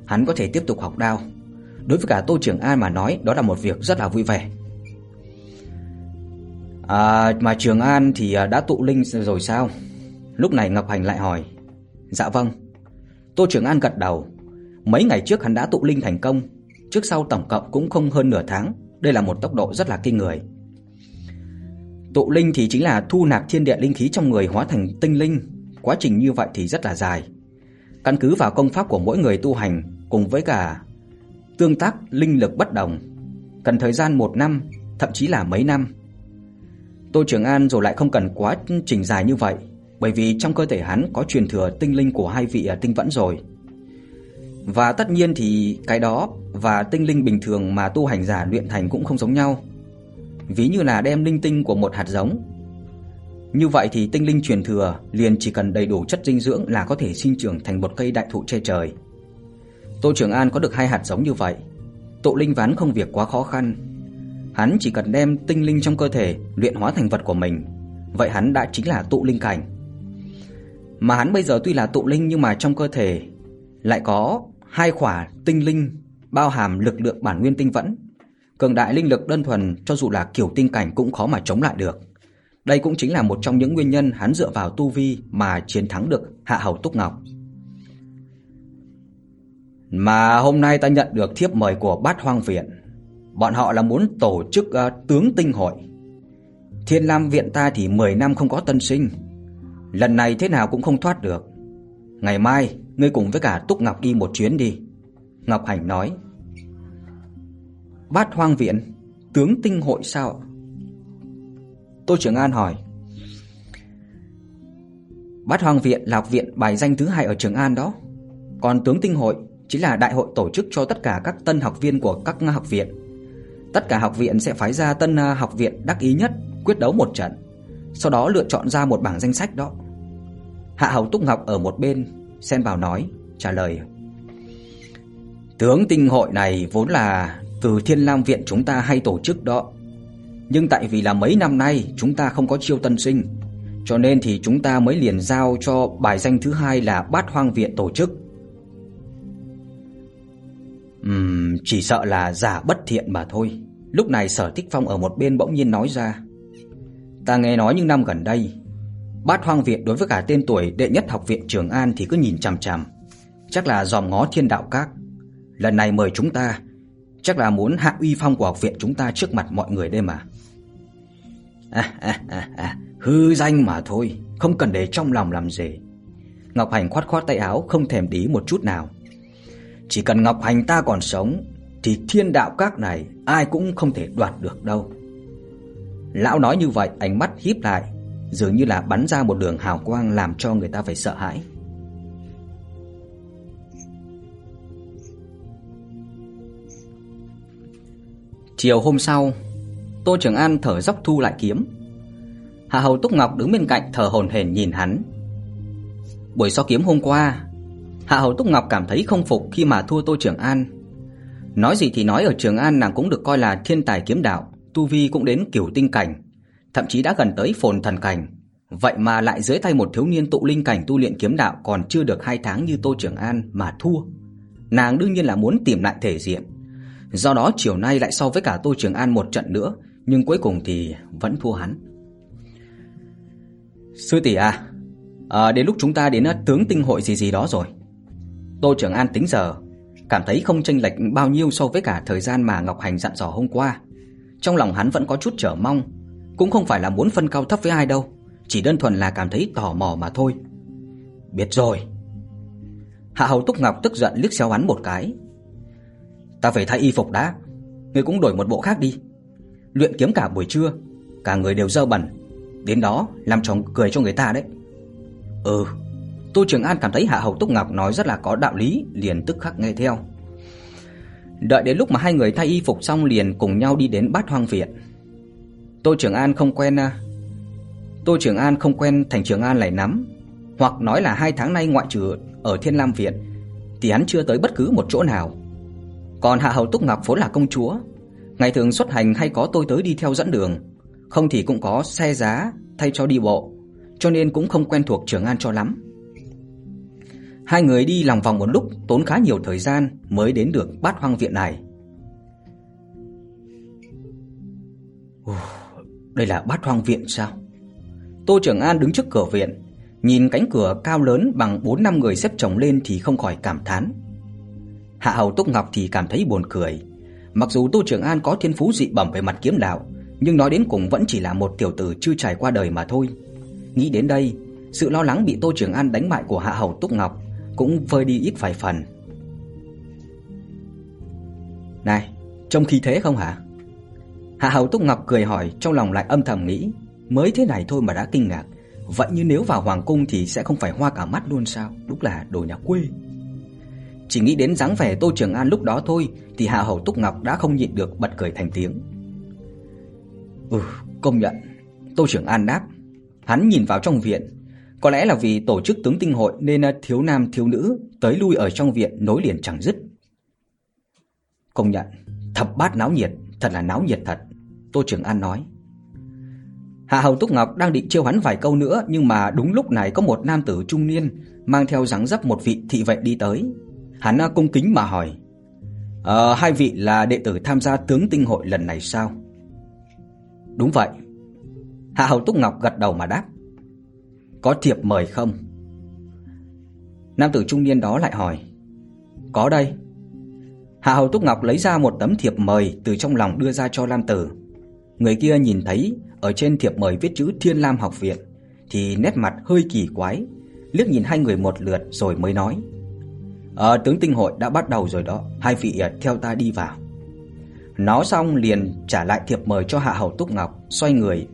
hắn có thể tiếp tục học đao. Đối với cả Tô Trường An mà nói, đó là một việc rất là vui vẻ. Mà Trường An thì đã tụ linh rồi sao? Lúc này Ngọc Hành lại hỏi. Dạ vâng. Tô Trường An gật đầu. Mấy ngày trước hắn đã tụ linh thành công, trước sau tổng cộng cũng không hơn nửa tháng. Đây là một tốc độ rất là kinh người. Tụ linh thì chính là thu nạp thiên địa linh khí trong người hóa thành tinh linh. Quá trình như vậy thì rất là dài. Căn cứ vào công pháp của mỗi người tu hành cùng với cả tương tác linh lực bất đồng, cần thời gian 1 năm, thậm chí là mấy năm. Tô Trường An rồi lại không cần quá trình dài như vậy, bởi vì trong cơ thể hắn có truyền thừa tinh linh của hai vị tinh vẫn rồi. Và tất nhiên thì cái đó và tinh linh bình thường mà tu hành giả luyện thành cũng không giống nhau. Ví như là đem linh tinh của một hạt giống. Như vậy thì tinh linh truyền thừa liền chỉ cần đầy đủ chất dinh dưỡng là có thể sinh trưởng thành một cây đại thụ che trời. Tô Trường An có được 2 hạt giống như vậy, tụ linh ván không việc quá khó khăn. Hắn chỉ cần đem tinh linh trong cơ thể luyện hóa thành vật của mình, vậy hắn đã chính là tụ linh cảnh. Mà hắn bây giờ tuy là tụ linh nhưng mà trong cơ thể lại có 2 khỏa tinh linh bao hàm lực lượng bản nguyên tinh vẫn. Cường đại linh lực đơn thuần cho dù là kiểu tinh cảnh cũng khó mà chống lại được. Đây cũng chính là một trong những nguyên nhân hắn dựa vào tu vi mà chiến thắng được Hạ Hầu Túc Ngọc. Mà hôm nay ta nhận được thiếp mời của Bát Hoang Viện. Bọn họ là muốn tổ chức tướng tinh hội. Thiên Lam Viện ta thì 10 năm không có tân sinh, lần này thế nào cũng không thoát được. Ngày mai ngươi cùng với cả Túc Ngọc đi một chuyến đi, Ngọc Hành nói. Bát Hoang Viện, tướng tinh hội sao? Tô Trường An hỏi. Bát Hoang Viện là học viện bài danh thứ 2 ở Trường An đó. Còn tướng tinh hội chính là đại hội tổ chức cho tất cả các tân học viên của các học viện. Tất cả học viện sẽ phái ra tân học viện đắc ý nhất quyết đấu một trận, sau đó lựa chọn ra một bảng danh sách đó. Hạ Hầu Túc Ngọc ở một bên xen vào nói, trả lời. Tướng tinh hội này vốn là từ Thiên Lam Viện chúng ta hay tổ chức đó, nhưng tại vì là mấy năm nay chúng ta không có chiêu tân sinh, cho nên thì chúng ta mới liền giao cho bài danh thứ 2 là Bát Hoang Viện tổ chức. Chỉ sợ là giả bất thiện mà thôi. Lúc này Sở Tích Phong ở một bên bỗng nhiên nói ra. Ta nghe nói những năm gần đây Bát Hoang Viện đối với cả tên tuổi đệ nhất học viện Trường An thì cứ nhìn chằm chằm, chắc là dòm ngó Thiên Đạo Các. Lần này mời chúng ta chắc là muốn hạ uy phong của học viện chúng ta trước mặt mọi người đây mà. Hư danh mà thôi, không cần để trong lòng làm gì. Ngọc Hành khoát khoát tay áo, không thèm để ý một chút nào. Chỉ cần Ngọc Hành ta còn sống thì Thiên Đạo Các này ai cũng không thể đoạt được đâu. Lão nói như vậy, ánh mắt híp lại, dường như là bắn ra một đường hào quang làm cho người ta phải sợ hãi. Chiều hôm sau, Tô Trường An thở dốc thu lại kiếm. Hạ Hầu Túc Ngọc đứng bên cạnh thở hổn hển nhìn hắn. Buổi so kiếm hôm qua, Hạ Hầu Túc Ngọc cảm thấy không phục khi mà thua Tô Trường An. Nói gì thì nói, ở Trường An nàng cũng được coi là thiên tài kiếm đạo, tu vi cũng đến cửu tinh cảnh, thậm chí đã gần tới phồn thần cảnh. Vậy mà lại dưới tay một thiếu niên tụ linh cảnh tu luyện kiếm đạo còn chưa được 2 tháng như Tô Trường An mà thua. Nàng đương nhiên là muốn tìm lại thể diện, do đó chiều nay lại so với cả Tô Trường An một trận nữa, nhưng cuối cùng thì vẫn thua hắn. Sư tỷ đến lúc chúng ta đến tướng tinh hội gì gì đó rồi. Tô Trường An tính giờ, cảm thấy không chênh lệch bao nhiêu so với cả thời gian mà Ngọc Hành dặn dò hôm qua. Trong lòng hắn vẫn có chút chờ mong, cũng không phải là muốn phân cao thấp với ai đâu, chỉ đơn thuần là cảm thấy tò mò mà thôi. Biết rồi. Hạ Hầu Túc Ngọc tức giận liếc xéo hắn một cái. Ta phải thay y phục đã, ngươi cũng đổi một bộ khác đi. Luyện kiếm cả buổi trưa, cả người đều dơ bẩn, đến đó làm trò cười cho người ta đấy. Ừ. Tô Trường An cảm thấy Hạ Hầu Túc Ngọc nói rất là có đạo lý, liền tức khắc nghe theo. Đợi đến lúc mà hai người thay y phục xong liền cùng nhau đi đến Bát Hoang Viện. Tô Trường An không quen thành Trường An này lắm, hoặc nói là 2 tháng nay ngoại trừ ở Thiên Lam Viện thì hắn chưa tới bất cứ một chỗ nào. Còn Hạ Hầu Túc Ngọc vốn là công chúa, ngày thường xuất hành hay có tôi tới đi theo dẫn đường, không thì cũng có xe giá thay cho đi bộ, cho nên cũng không quen thuộc Trường An cho lắm. Hai người đi lòng vòng một lúc, tốn khá nhiều thời gian mới đến được Bát Hoang Viện này. Đây là Bát Hoang Viện sao? Tô Trường An đứng trước cửa viện, nhìn cánh cửa cao lớn bằng 4-5 người xếp chồng lên thì không khỏi cảm thán. Hạ Hầu Túc Ngọc thì cảm thấy buồn cười. Mặc dù Tô Trường An có thiên phú dị bẩm về mặt kiếm đạo, nhưng nói đến cùng vẫn chỉ là một tiểu tử chưa trải qua đời mà thôi. Nghĩ đến đây, sự lo lắng bị Tô Trường An đánh bại của Hạ Hầu Túc Ngọc cũng vơi đi ít vài phần. Này, trông khí thế không hả? Hạ Hầu Túc Ngọc cười hỏi, trong lòng lại âm thầm nghĩ, mới thế này thôi mà đã kinh ngạc, vậy như nếu vào hoàng cung thì sẽ không phải hoa cả mắt luôn sao? Đúng là đồ nhà quê. Chỉ nghĩ đến dáng vẻ Tô Trường An lúc đó thôi thì Hạ Hầu Túc Ngọc đã không nhịn được bật cười thành tiếng. Công nhận. Tô Trường An đáp. Hắn nhìn vào trong viện, có lẽ là vì tổ chức tướng tinh hội nên thiếu nam thiếu nữ tới lui ở trong viện nối liền chẳng dứt. Công nhận, thập bát náo nhiệt, thật là náo nhiệt thật, Tô Trường An nói. Hạ Hầu Túc Ngọc đang định trêu hắn vài câu nữa, nhưng mà đúng lúc này có một nam tử trung niên mang theo dáng dấp một vị thị vệ đi tới. Hắn cung kính mà hỏi, hai vị là đệ tử tham gia tướng tinh hội lần này sao? Đúng vậy. Hạ Hầu Túc Ngọc gật đầu mà đáp. Có thiệp mời không? Nam tử trung niên đó lại hỏi. Có đây. Hạ Hầu Túc Ngọc lấy ra một tấm thiệp mời từ trong lòng đưa ra cho nam tử. Người kia nhìn thấy ở trên thiệp mời viết chữ Thiên Lam Học Viện thì nét mặt hơi kỳ quái, liếc nhìn hai người một lượt rồi mới nói, tướng tinh hội đã bắt đầu rồi đó, hai vị theo ta đi vào. Nói xong liền trả lại thiệp mời cho Hạ Hầu Túc Ngọc, xoay người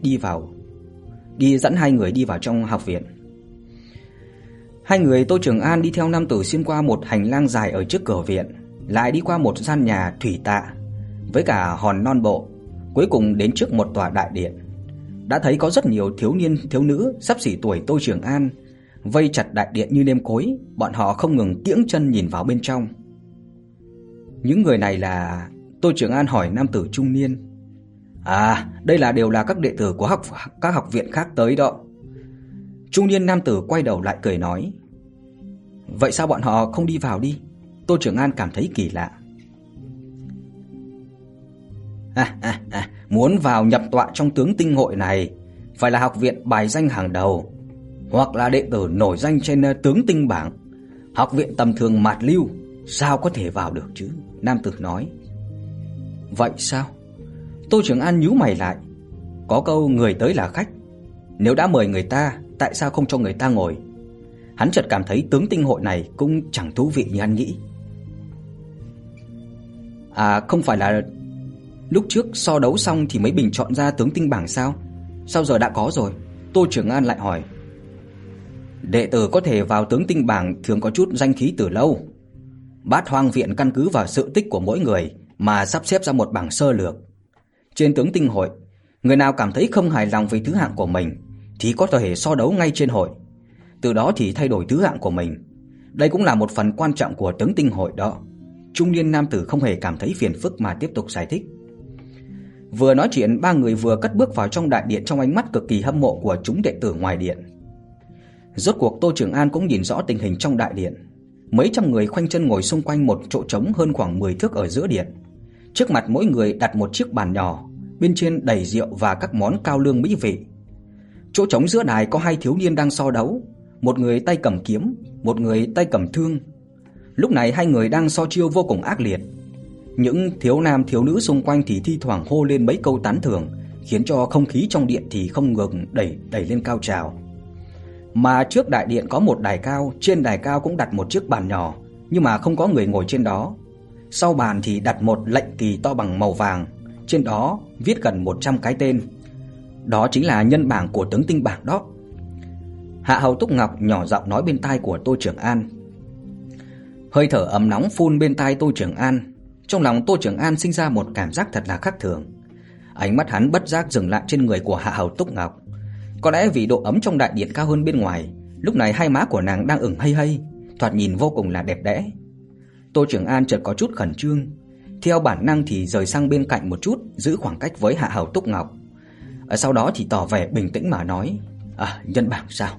đi dẫn hai người đi vào trong học viện. Hai người Tô Trường An đi theo nam tử xuyên qua một hành lang dài ở trước cửa viện, lại đi qua một gian nhà thủy tạ với cả hòn non bộ, cuối cùng đến trước một tòa đại điện. Đã thấy có rất nhiều thiếu niên thiếu nữ xấp xỉ tuổi Tô Trường An vây chặt đại điện như nêm cối, bọn họ không ngừng kiễng chân nhìn vào bên trong. Những người này là... Tô Trường An hỏi nam tử trung niên. Đây là đều là các đệ tử của các học viện khác tới đó. Trung niên nam tử quay đầu lại cười nói. Vậy sao bọn họ không đi vào đi? Tô Trường An cảm thấy kỳ lạ. Muốn vào nhập tọa trong tướng tinh hội này phải là học viện bài danh hàng đầu, hoặc là đệ tử nổi danh trên tướng tinh bảng. Học viện tầm thường mạt lưu sao có thể vào được chứ? Nam tử nói. Vậy sao? Tô Trường An nhíu mày lại. Có câu người tới là khách, nếu đã mời người ta, tại sao không cho người ta ngồi? Hắn chợt cảm thấy tướng tinh hội này cũng chẳng thú vị như hắn nghĩ. Không phải là lúc trước so đấu xong thì mới bình chọn ra tướng tinh bảng sao? Sao giờ đã có rồi? Tô Trường An lại hỏi. Đệ tử có thể vào tướng tinh bảng thường có chút danh khí từ lâu. Bát Hoang Viện căn cứ vào sự tích của mỗi người mà sắp xếp ra một bảng sơ lược. Trên tướng tinh hội, người nào cảm thấy không hài lòng với thứ hạng của mình thì có thể so đấu ngay trên hội, từ đó thì thay đổi thứ hạng của mình. Đây cũng là một phần quan trọng của tướng tinh hội đó. Trung niên nam tử không hề cảm thấy phiền phức mà tiếp tục giải thích. Vừa nói chuyện, ba người vừa cất bước vào trong đại điện trong ánh mắt cực kỳ hâm mộ của chúng đệ tử ngoài điện. Rốt cuộc Tô Trường An cũng nhìn rõ tình hình trong đại điện. Mấy trăm người khoanh chân ngồi xung quanh một chỗ trống hơn khoảng 10 thước ở giữa điện. Trước mặt mỗi người đặt một chiếc bàn nhỏ, bên trên đầy rượu và các món cao lương mỹ vị. Chỗ trống giữa đài có hai thiếu niên đang so đấu, một người tay cầm kiếm, một người tay cầm thương. Lúc này hai người đang so chiêu vô cùng ác liệt. Những thiếu nam thiếu nữ xung quanh thì thi thoảng hô lên mấy câu tán thưởng, khiến cho không khí trong điện thì không ngừng đẩy lên cao trào. Mà trước đại điện có một đài cao, trên đài cao cũng đặt một chiếc bàn nhỏ, nhưng mà không có người ngồi trên đó. Sau bàn thì đặt một lệnh kỳ to bằng màu vàng, trên đó viết gần 100 cái tên. Đó chính là nhân bảng của tướng tinh bảng đó. Hạ Hầu Túc Ngọc nhỏ giọng nói bên tai của Tô Trường An. Hơi thở ấm nóng phun bên tai Tô Trường An. Trong lòng Tô Trường An sinh ra một cảm giác thật là khác thường. Ánh mắt hắn bất giác dừng lại trên người của Hạ Hầu Túc Ngọc. Có lẽ vì độ ấm trong đại điện cao hơn bên ngoài, lúc này hai má của nàng đang ửng hây hây, thoạt nhìn vô cùng là đẹp đẽ. Tô Trường An chợt có chút khẩn trương, theo bản năng thì rời sang bên cạnh một chút, giữ khoảng cách với Hạ Hầu Túc Ngọc. Sau đó thì tỏ vẻ bình tĩnh mà nói: nhân bảng sao?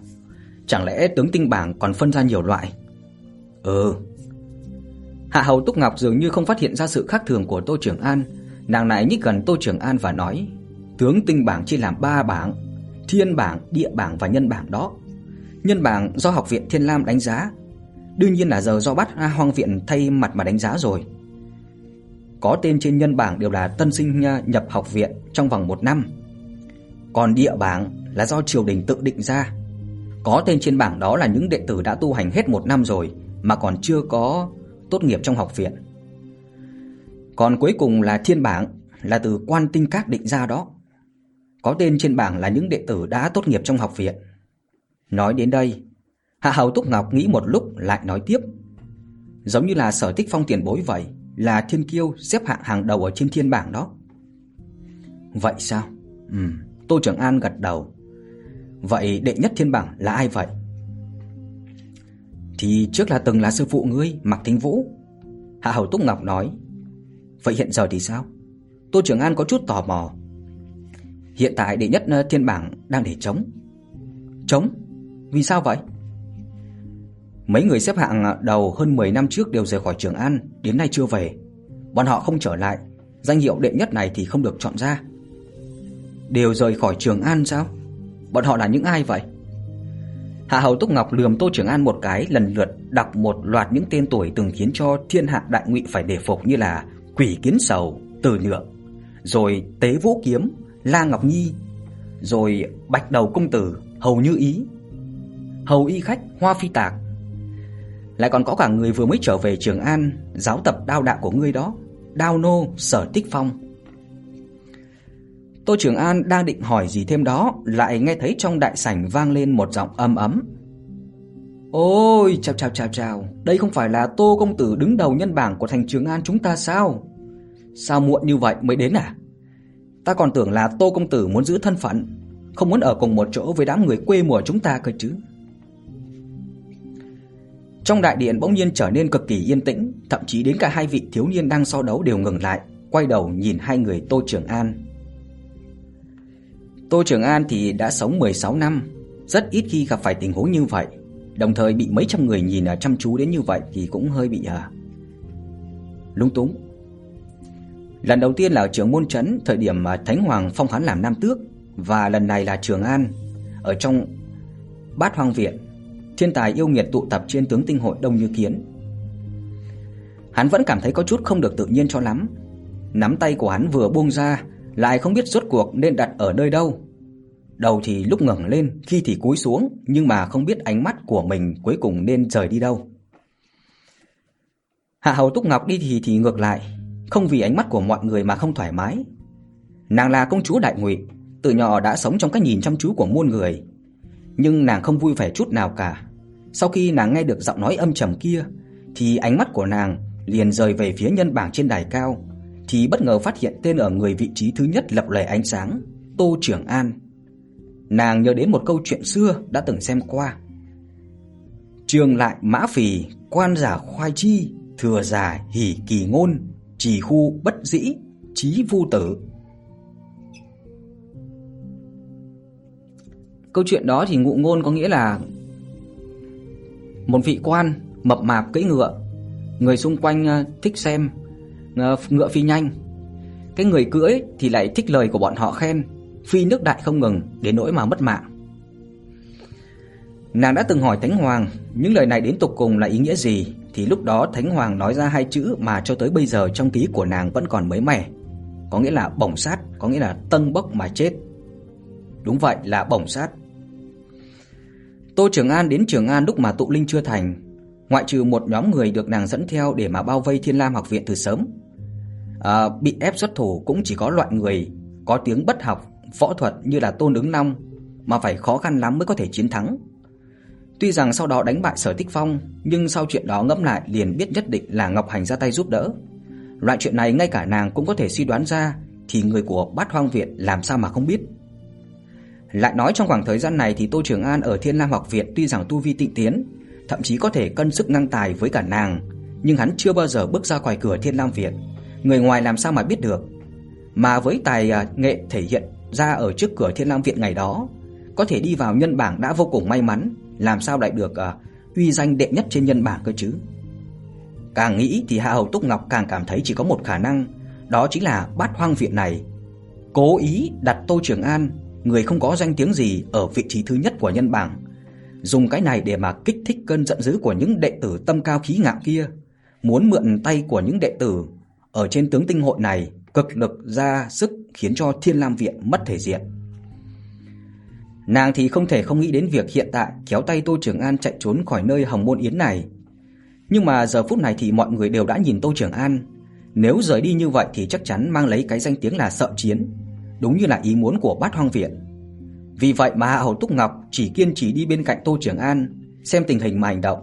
Chẳng lẽ tướng tinh bảng còn phân ra nhiều loại? Hạ Hầu Túc Ngọc dường như không phát hiện ra sự khác thường của Tô Trường An. Nàng này nhích gần Tô Trường An và nói: tướng tinh bảng chia làm 3 bảng: thiên bảng, địa bảng và nhân bảng đó. Nhân bảng do Học viện Thiên Lam đánh giá, đương nhiên là giờ do Bát Hoang Viện thay mặt mà đánh giá rồi. Có tên trên nhân bảng đều là tân sinh nhập học viện trong vòng 1 năm. Còn địa bảng là do triều đình tự định ra, có tên trên bảng đó là những đệ tử đã tu hành hết 1 năm rồi mà còn chưa có tốt nghiệp trong học viện. Còn cuối cùng là thiên bảng, là từ quan tinh các định ra đó, có tên trên bảng là những đệ tử đã tốt nghiệp trong học viện. Nói đến đây, Hạ Hầu Túc Ngọc nghĩ một lúc lại nói tiếp: giống như là Sở Tích Phong tiền bối vậy, là thiên kiêu xếp hạng hàng đầu ở trên thiên bảng đó. Vậy sao? Tô Trường An gật đầu. Vậy đệ nhất thiên bảng là ai vậy? Thì trước là từng là sư phụ ngươi, Mạc Thính Vũ. Hạ Hầu Túc Ngọc nói. Vậy hiện giờ thì sao? Tô Trường An có chút tò mò. Hiện tại đệ nhất thiên bảng đang để trống. Trống? Vì sao vậy? Mấy người xếp hạng đầu hơn 10 năm trước đều rời khỏi Trường An, đến nay chưa về. Bọn họ không trở lại, danh hiệu đệ nhất này thì không được chọn ra. Đều rời khỏi Trường An sao? Bọn họ là những ai vậy? Hạ Hầu Túc Ngọc lườm Tô Trường An một cái, lần lượt đọc một loạt những tên tuổi từng khiến cho thiên hạ đại ngụy phải đề phục, như là Quỷ Kiến Sầu, Từ Nhượng, rồi Tế Vũ Kiếm, La Ngọc Nhi, rồi Bạch Đầu Công Tử, Hầu Như Ý, Hầu Y Khách, Hoa Phi Tạc. Lại còn có cả người vừa mới trở về Trường An, giáo tập đao đạo của ngươi đó, Đao Nô Sở Tích Phong. Tô Trường An đang định hỏi gì thêm đó, lại nghe thấy trong đại sảnh vang lên một giọng ầm ấm. Ôi, chào, đây không phải là Tô công tử đứng đầu nhân bảng của thành Trường An chúng ta sao? Sao muộn như vậy mới đến à? Ta còn tưởng là Tô công tử muốn giữ thân phận, không muốn ở cùng một chỗ với đám người quê mùa chúng ta cơ chứ. Trong đại điện bỗng nhiên trở nên cực kỳ yên tĩnh, thậm chí đến cả hai vị thiếu niên đang so đấu đều ngừng lại, quay đầu nhìn hai người Tô Trường An. Tô Trường An thì đã sống 16 năm, rất ít khi gặp phải tình huống như vậy, đồng thời bị mấy trăm người nhìn chăm chú đến như vậy thì cũng hơi bị lúng túng. Lần đầu tiên là ở Trường Môn Trấn, thời điểm Thánh Hoàng phong hắn làm Nam Tước, và lần này là Trường An, ở trong Bát Hoang Viện, thiên tài yêu nghiệt tụ tập trên tướng tinh hội đông như kiến. Hắn vẫn cảm thấy có chút không được tự nhiên cho lắm, nắm tay của hắn vừa buông ra, lại không biết rốt cuộc nên đặt ở nơi đâu. Đầu thì lúc ngẩng lên, khi thì cúi xuống, nhưng mà không biết ánh mắt của mình cuối cùng nên rời đi đâu. Hạ Hầu Túc Ngọc đi thì ngược lại, không vì ánh mắt của mọi người mà không thoải mái. Nàng là công chúa Đại Ngụy, từ nhỏ đã sống trong cái nhìn chăm chú của muôn người, nhưng nàng không vui vẻ chút nào cả. Sau khi nàng nghe được giọng nói âm trầm kia, thì ánh mắt của nàng liền rời về phía nhân bảng trên đài cao, thì bất ngờ phát hiện tên ở người vị trí thứ nhất lập lòe ánh sáng: Tô Trường An. Nàng nhớ đến một câu chuyện xưa đã từng xem qua: trường lại mã phì, quan giả khoai chi, thừa giả hỉ kỳ ngôn, trì khu bất dĩ, trí vu tử. Câu chuyện đó thì ngụ ngôn có nghĩa là một vị quan mập mạp cưỡi ngựa, người xung quanh thích xem ngựa phi nhanh, cái người cưỡi thì lại thích lời của bọn họ khen, phi nước đại không ngừng đến nỗi mà mất mạng. Nàng đã từng hỏi Thánh Hoàng những lời này đến tục cùng là ý nghĩa gì, thì lúc đó Thánh Hoàng nói ra hai chữ mà cho tới bây giờ trong ký của nàng vẫn còn mới mẻ, có nghĩa là bổng sát, có nghĩa là tâng bốc mà chết. Đúng vậy, là bổng sát. Tô Trường An đến Trường An lúc mà tụ linh chưa thành, ngoại trừ một nhóm người được nàng dẫn theo để mà bao vây Thiên Lam học viện từ sớm. Bị ép xuất thủ cũng chỉ có loại người có tiếng bất học võ thuật như là Tôn Ứng Long mà phải khó khăn lắm mới có thể chiến thắng. Tuy rằng sau đó đánh bại Sở Tích Phong, nhưng sau chuyện đó ngẫm lại liền biết nhất định là Ngọc Hành ra tay giúp đỡ. Loại chuyện này ngay cả nàng cũng có thể suy đoán ra, thì người của Bát Hoang Viện làm sao mà không biết. Lại nói trong khoảng thời gian này thì Tô Trường An ở Thiên Lam học viện tuy rằng tu vi tịnh tiến, thậm chí có thể cân sức ngang tài với cả nàng, nhưng hắn chưa bao giờ bước ra khỏi cửa Thiên Lam viện, người ngoài làm sao mà biết được. Mà với tài nghệ thể hiện ra ở trước cửa Thiên Lam viện ngày đó, có thể đi vào nhân bảng đã vô cùng may mắn, làm sao lại được uy danh đệ nhất trên nhân bảng cơ chứ. Càng nghĩ thì Hạ Hầu Túc Ngọc càng cảm thấy chỉ có một khả năng, đó chính là Bát Hoang viện này cố ý đặt Tô Trường An, người không có danh tiếng gì, ở vị trí thứ nhất của nhân bảng, dùng cái này để mà kích thích cơn giận dữ của những đệ tử tâm cao khí ngạo kia, muốn mượn tay của những đệ tử ở trên tướng tinh hội này cực lực ra sức khiến cho Thiên Lam viện mất thể diện. Nàng thì không thể không nghĩ đến việc hiện tại kéo tay Tô Trường An chạy trốn khỏi nơi Hồng Môn Yến này. Nhưng mà giờ phút này thì mọi người đều đã nhìn Tô Trường An, nếu rời đi như vậy thì chắc chắn mang lấy cái danh tiếng là sợ chiến, đúng như là ý muốn của Bát Hoang viện. Vì vậy mà Hạ Hầu Túc Ngọc chỉ kiên trì đi bên cạnh Tô Trường An, xem tình hình mà hành động.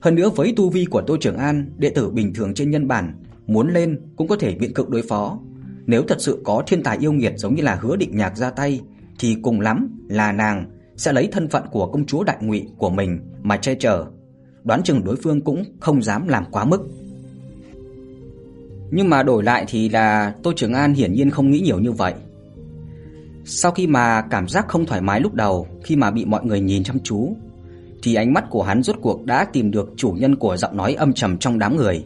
Hơn nữa với tu vi của Tô Trường An, đệ tử bình thường trên nhân bản muốn lên cũng có thể biện cực đối phó. Nếu thật sự có thiên tài yêu nghiệt giống như là Hứa Định Nhạc ra tay, thì cùng lắm là nàng sẽ lấy thân phận của công chúa Đại Ngụy của mình mà che chở, đoán chừng đối phương cũng không dám làm quá mức. Nhưng mà đổi lại thì là Tô Trường An hiển nhiên không nghĩ nhiều như vậy. Sau khi mà cảm giác không thoải mái lúc đầu khi mà bị mọi người nhìn chăm chú, thì ánh mắt của hắn rốt cuộc đã tìm được chủ nhân của giọng nói âm trầm trong đám người.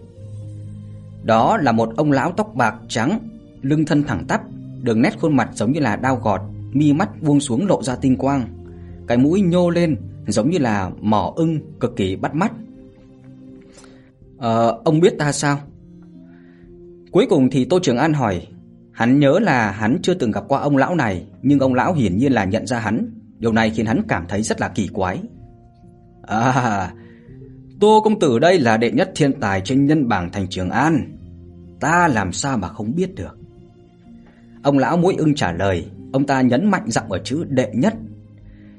Đó là một ông lão tóc bạc trắng, lưng thân thẳng tắp, đường nét khuôn mặt giống như là dao gọt, mi mắt buông xuống lộ ra tinh quang, cái mũi nhô lên giống như là mỏ ưng, cực kỳ bắt mắt. Ông biết ta sao? Cuối cùng thì Tô Trường An hỏi. Hắn nhớ là hắn chưa từng gặp qua ông lão này, nhưng ông lão hiển nhiên là nhận ra hắn, điều này khiến hắn cảm thấy rất là kỳ quái. Tô công tử đây là đệ nhất thiên tài trên nhân bảng thành Trường An, ta làm sao mà không biết được? Ông lão mũi ưng trả lời, ông ta nhấn mạnh giọng ở chữ đệ nhất.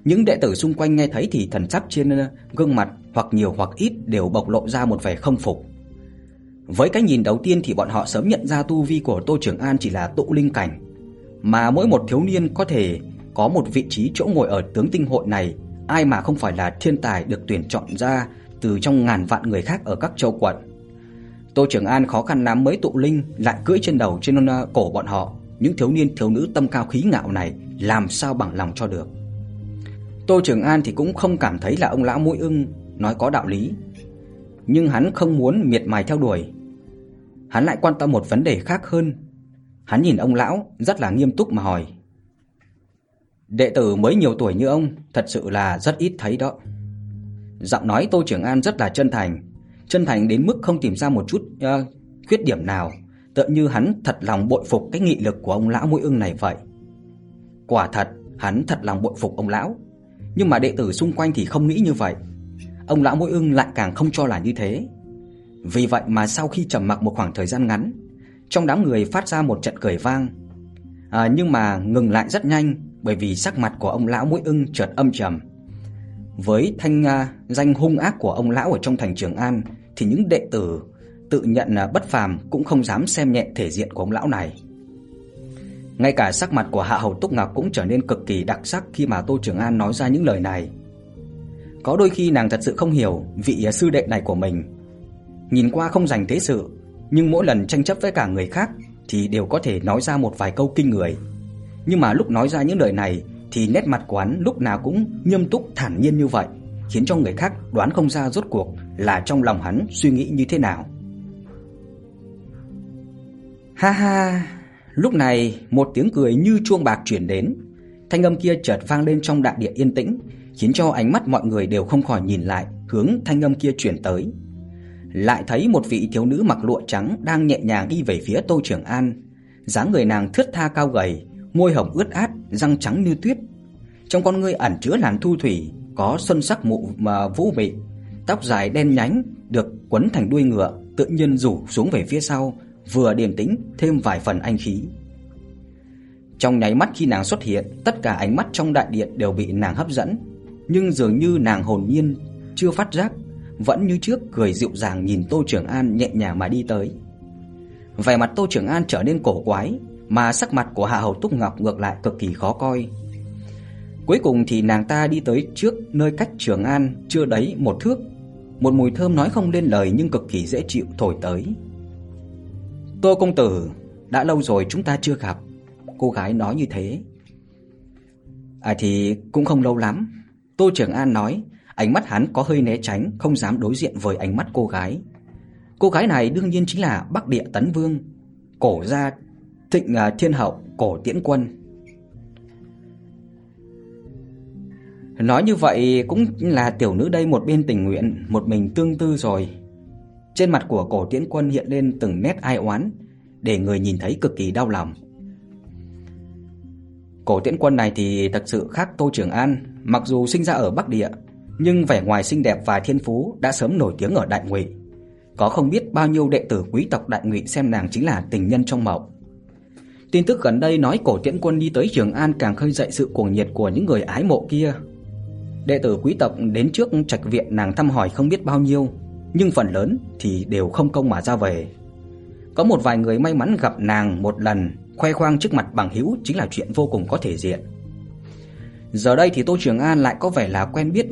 Những đệ tử xung quanh nghe thấy thì thần sắc trên gương mặt hoặc nhiều hoặc ít đều bộc lộ ra một vẻ không phục. Với cái nhìn đầu tiên thì bọn họ sớm nhận ra tu vi của Tô Trường An chỉ là tụ linh cảnh, mà mỗi một thiếu niên có thể có một vị trí chỗ ngồi ở tướng tinh hội này, ai mà không phải là thiên tài được tuyển chọn ra từ trong ngàn vạn người khác ở các châu quận. Tô Trường An khó khăn lắm mới tụ linh, lại cưỡi trên đầu trên cổ bọn họ, những thiếu niên thiếu nữ tâm cao khí ngạo này làm sao bằng lòng cho được. Tô Trường An thì cũng không cảm thấy là ông lão mũi ưng nói có đạo lý, nhưng hắn không muốn miệt mài theo đuổi. Hắn lại quan tâm một vấn đề khác hơn. Hắn nhìn ông lão rất là nghiêm túc mà hỏi. Đệ tử mới nhiều tuổi như ông thật sự là rất ít thấy đó. Giọng nói Tô Trường An rất là chân thành đến mức không tìm ra một chút khuyết điểm nào, tựa như hắn thật lòng bội phục cái nghị lực của ông lão mũi ưng này vậy. Quả thật, hắn thật lòng bội phục ông lão, nhưng mà đệ tử xung quanh thì không nghĩ như vậy. Ông lão mũi ưng lại càng không cho là như thế. Vì vậy mà sau khi trầm mặc một khoảng thời gian ngắn, trong đám người phát ra một trận cười vang. Nhưng mà ngừng lại rất nhanh, bởi vì sắc mặt của ông lão mũi ưng chợt âm trầm. Với thanh danh hung ác của ông lão ở trong thành Trường An, thì những đệ tử tự nhận là bất phàm cũng không dám xem nhẹ thể diện của ông lão này. Ngay cả sắc mặt của Hạ Hầu Túc Ngọc cũng trở nên cực kỳ đặc sắc khi mà Tô Trường An nói ra những lời này. Có đôi khi nàng thật sự không hiểu vị sư đệ này của mình, nhìn qua không rành thế sự, nhưng mỗi lần tranh chấp với cả người khác thì đều có thể nói ra một vài câu kinh người. Nhưng mà lúc nói ra những lời này thì nét mặt của hắn lúc nào cũng nghiêm túc thản nhiên như vậy, khiến cho người khác đoán không ra rốt cuộc là trong lòng hắn suy nghĩ như thế nào. Ha ha. Lúc này một tiếng cười như chuông bạc chuyển đến. Thanh âm kia chợt vang lên trong đại địa yên tĩnh, khiến cho ánh mắt mọi người đều không khỏi nhìn lại hướng thanh âm kia chuyển tới. lại thấy một vị thiếu nữ mặc lụa trắng đang nhẹ nhàng đi về phía Tô Trường An. Dáng người nàng thướt tha cao gầy, môi hồng ướt át, răng trắng như tuyết. Trong con ngươi ẩn chứa làn thu thủy, có xuân sắc mụ mà vũ vị. Tóc dài đen nhánh được quấn thành đuôi ngựa, tự nhiên rủ xuống về phía sau, vừa điềm tĩnh thêm vài phần anh khí. Trong nháy mắt khi nàng xuất hiện, tất cả ánh mắt trong đại điện đều bị nàng hấp dẫn, nhưng dường như nàng hồn nhiên chưa phát giác, vẫn như trước cười dịu dàng nhìn Tô Trường An nhẹ nhàng mà đi tới. Vẻ mặt Tô Trường An trở nên cổ quái, mà sắc mặt của Hạ Hầu Túc Ngọc ngược lại cực kỳ khó coi. Cuối cùng thì nàng ta đi tới trước nơi cách Trường An chưa đấy một thước, một mùi thơm nói không lên lời nhưng cực kỳ dễ chịu thổi tới. "Tô công tử, đã lâu rồi chúng ta chưa gặp." Cô gái nói như thế. Thì cũng không lâu lắm," Tô Trường An nói. Ánh mắt hắn có hơi né tránh, không dám đối diện với ánh mắt cô gái. Cô gái này đương nhiên chính là Bắc Địa Tấn Vương, Cổ gia Thịnh Thiên hậu Cổ Tiễn Quân. Nói như vậy cũng là tiểu nữ đây một bên tình nguyện, một mình tương tư rồi. Trên mặt của Cổ Tiễn Quân hiện lên từng nét ai oán, để người nhìn thấy cực kỳ đau lòng. Cổ Tiễn Quân này thì thật sự khác Tô Trường An, mặc dù sinh ra ở Bắc Địa, nhưng vẻ ngoài xinh đẹp và thiên phú đã sớm nổi tiếng ở Đại Ngụy. Có không biết bao nhiêu đệ tử quý tộc Đại Ngụy xem nàng chính là tình nhân trong mộng. Tin tức gần đây nói Cổ Tiễn Quân đi tới Trường An càng khơi dậy sự cuồng nhiệt của những người ái mộ kia. Đệ tử quý tộc đến trước trạch viện nàng thăm hỏi không biết bao nhiêu, nhưng phần lớn thì đều không công mà ra về. Có một vài người may mắn gặp nàng một lần, khoe khoang trước mặt bằng hữu chính là chuyện vô cùng có thể diện. Giờ đây thì Tô Trường An lại có vẻ là quen biết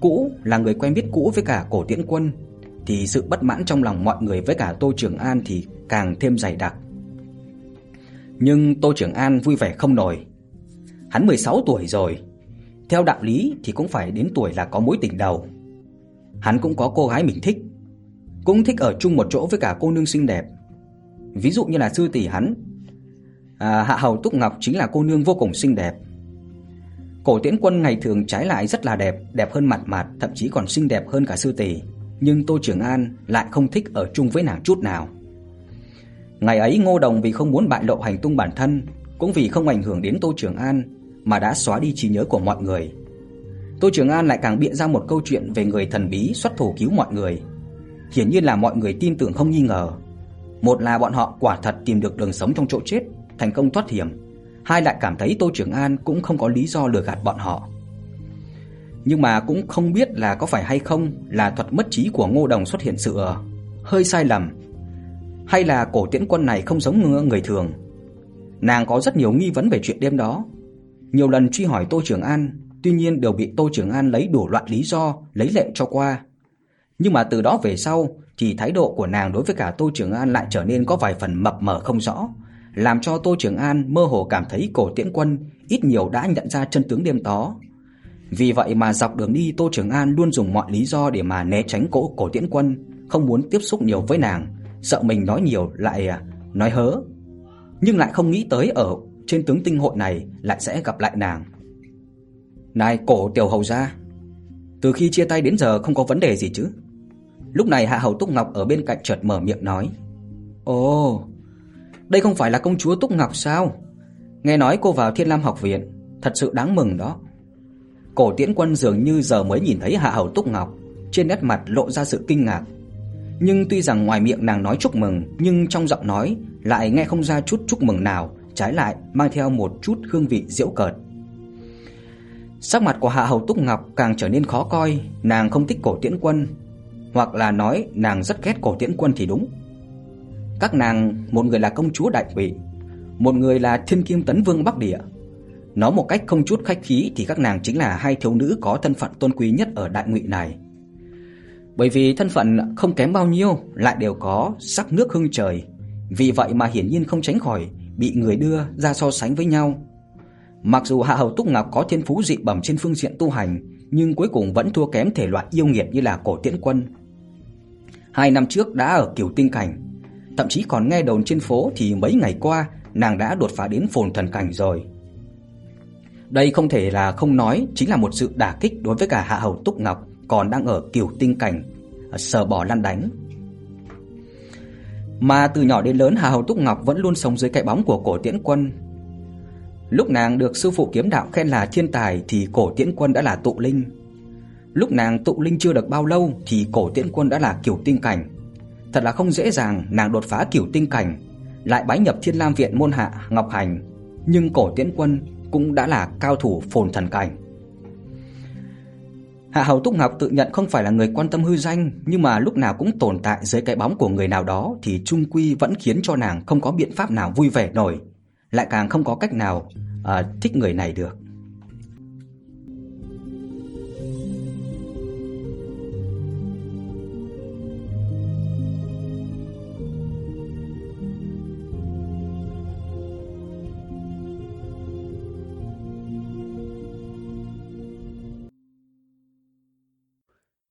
cũ, là người quen biết cũ với cả Cổ Tiễn Quân, thì sự bất mãn trong lòng mọi người với cả Tô Trường An thì càng thêm dày đặc. Nhưng Tô Trường An vui vẻ không nổi. Hắn 16 tuổi rồi, theo đạo lý thì cũng phải đến tuổi là có mối tình đầu. Hắn cũng có cô gái mình thích, cũng thích ở chung một chỗ với cả cô nương xinh đẹp. Ví dụ như là sư tỷ hắn, Hạ Hầu Túc Ngọc chính là cô nương vô cùng xinh đẹp. Cổ Tiễn Quân ngày thường trái lại rất là đẹp, đẹp hơn mặt mạt, thậm chí còn xinh đẹp hơn cả sư tỷ. Nhưng Tô Trường An lại không thích ở chung với nàng chút nào. Ngày ấy Ngô Đồng vì không muốn bại lộ hành tung bản thân, cũng vì không ảnh hưởng đến Tô Trường An, mà đã xóa đi trí nhớ của mọi người. Tô Trường An lại càng bịa ra một câu chuyện về người thần bí xuất thủ cứu mọi người. Hiển nhiên là mọi người tin tưởng không nghi ngờ. Một là bọn họ quả thật tìm được đường sống trong chỗ chết, thành công thoát hiểm. Hai lại cảm thấy Tô Trường An cũng không có lý do lừa gạt bọn họ. Nhưng mà cũng không biết là có phải hay không là thuật mất trí của Ngô Đồng xuất hiện sự hơi sai lầm, hay là Cổ Tiễn Quân này không giống người thường. Nàng có rất nhiều nghi vấn về chuyện đêm đó, nhiều lần truy hỏi Tô Trường An, tuy nhiên đều bị Tô Trường An lấy đủ loại lý do lấy lệ cho qua. Nhưng mà từ đó về sau thì thái độ của nàng đối với cả Tô Trường An lại trở nên có vài phần mập mờ không rõ, làm cho Tô Trường An mơ hồ cảm thấy Cổ Tiễn Quân ít nhiều đã nhận ra chân tướng đêm đó. Vì vậy mà dọc đường đi Tô Trường An luôn dùng mọi lý do để mà né tránh Cổ Tiễn Quân, không muốn tiếp xúc nhiều với nàng, sợ mình nói nhiều lại nói hớ. Nhưng lại không nghĩ tới ở trên tướng tinh hội này lại sẽ gặp lại nàng. "Này Cổ tiểu hầu gia, từ khi chia tay đến giờ không có vấn đề gì chứ?" Lúc này Hạ Hầu Túc Ngọc ở bên cạnh chợt mở miệng nói. "Ồ, đây không phải là công chúa Túc Ngọc sao? Nghe nói cô vào Thiên Lam học viện, thật sự đáng mừng đó." Cổ Tiễn Quân dường như giờ mới nhìn thấy Hạ Hầu Túc Ngọc, trên nét mặt lộ ra sự kinh ngạc. Nhưng tuy rằng ngoài miệng nàng nói chúc mừng, nhưng trong giọng nói lại nghe không ra chút chúc mừng nào, trái lại mang theo một chút hương vị giễu cợt. Sắc mặt của Hạ Hầu Túc Ngọc càng trở nên khó coi, nàng không thích Cổ Tiễn Quân, hoặc là nói nàng rất ghét Cổ Tiễn Quân thì đúng. Các nàng, một người là công chúa Đại Ngụy, một người là Thiên Kim Tấn Vương Bắc Địa. Nói một cách không chút khách khí thì các nàng chính là hai thiếu nữ có thân phận tôn quý nhất ở Đại Ngụy này. Bởi vì thân phận không kém bao nhiêu, lại đều có sắc nước hương trời, vì vậy mà hiển nhiên không tránh khỏi bị người đưa ra so sánh với nhau. Mặc dù Hạ Hầu Túc Ngọc có thiên phú dị bẩm trên phương diện tu hành, nhưng cuối cùng vẫn thua kém thể loại yêu nghiệt như là Cổ Tiễn Quân. 2 năm trước đã ở Cửu Tinh cảnh, thậm chí còn nghe đồn trên phố thì mấy ngày qua nàng đã đột phá đến Phồn Thần cảnh rồi. Đây không thể là không nói chính là một sự đả kích đối với cả Hạ Hầu Túc Ngọc còn đang ở Cửu Tinh cảnh, sờ bò lăn đánh. Mà từ nhỏ đến lớn, Hạ Hầu Túc Ngọc vẫn luôn sống dưới cái bóng của Cổ Tiễn Quân. Lúc nàng được sư phụ kiếm đạo khen là thiên tài thì Cổ Tiễn Quân đã là tụ linh. Lúc nàng tụ linh chưa được bao lâu thì Cổ Tiễn Quân đã là cửu tinh cảnh. Thật là không dễ dàng nàng đột phá cửu tinh cảnh, lại bái nhập Thiên Lam Viện môn hạ Ngọc Hành. Nhưng Cổ Tiễn Quân cũng đã là cao thủ phồn thần cảnh. Hạ Hầu Túc Ngọc tự nhận không phải là người quan tâm hư danh, nhưng mà lúc nào cũng tồn tại dưới cái bóng của người nào đó thì chung quy vẫn khiến cho nàng không có biện pháp nào vui vẻ nổi, lại càng không có cách nào thích người này được.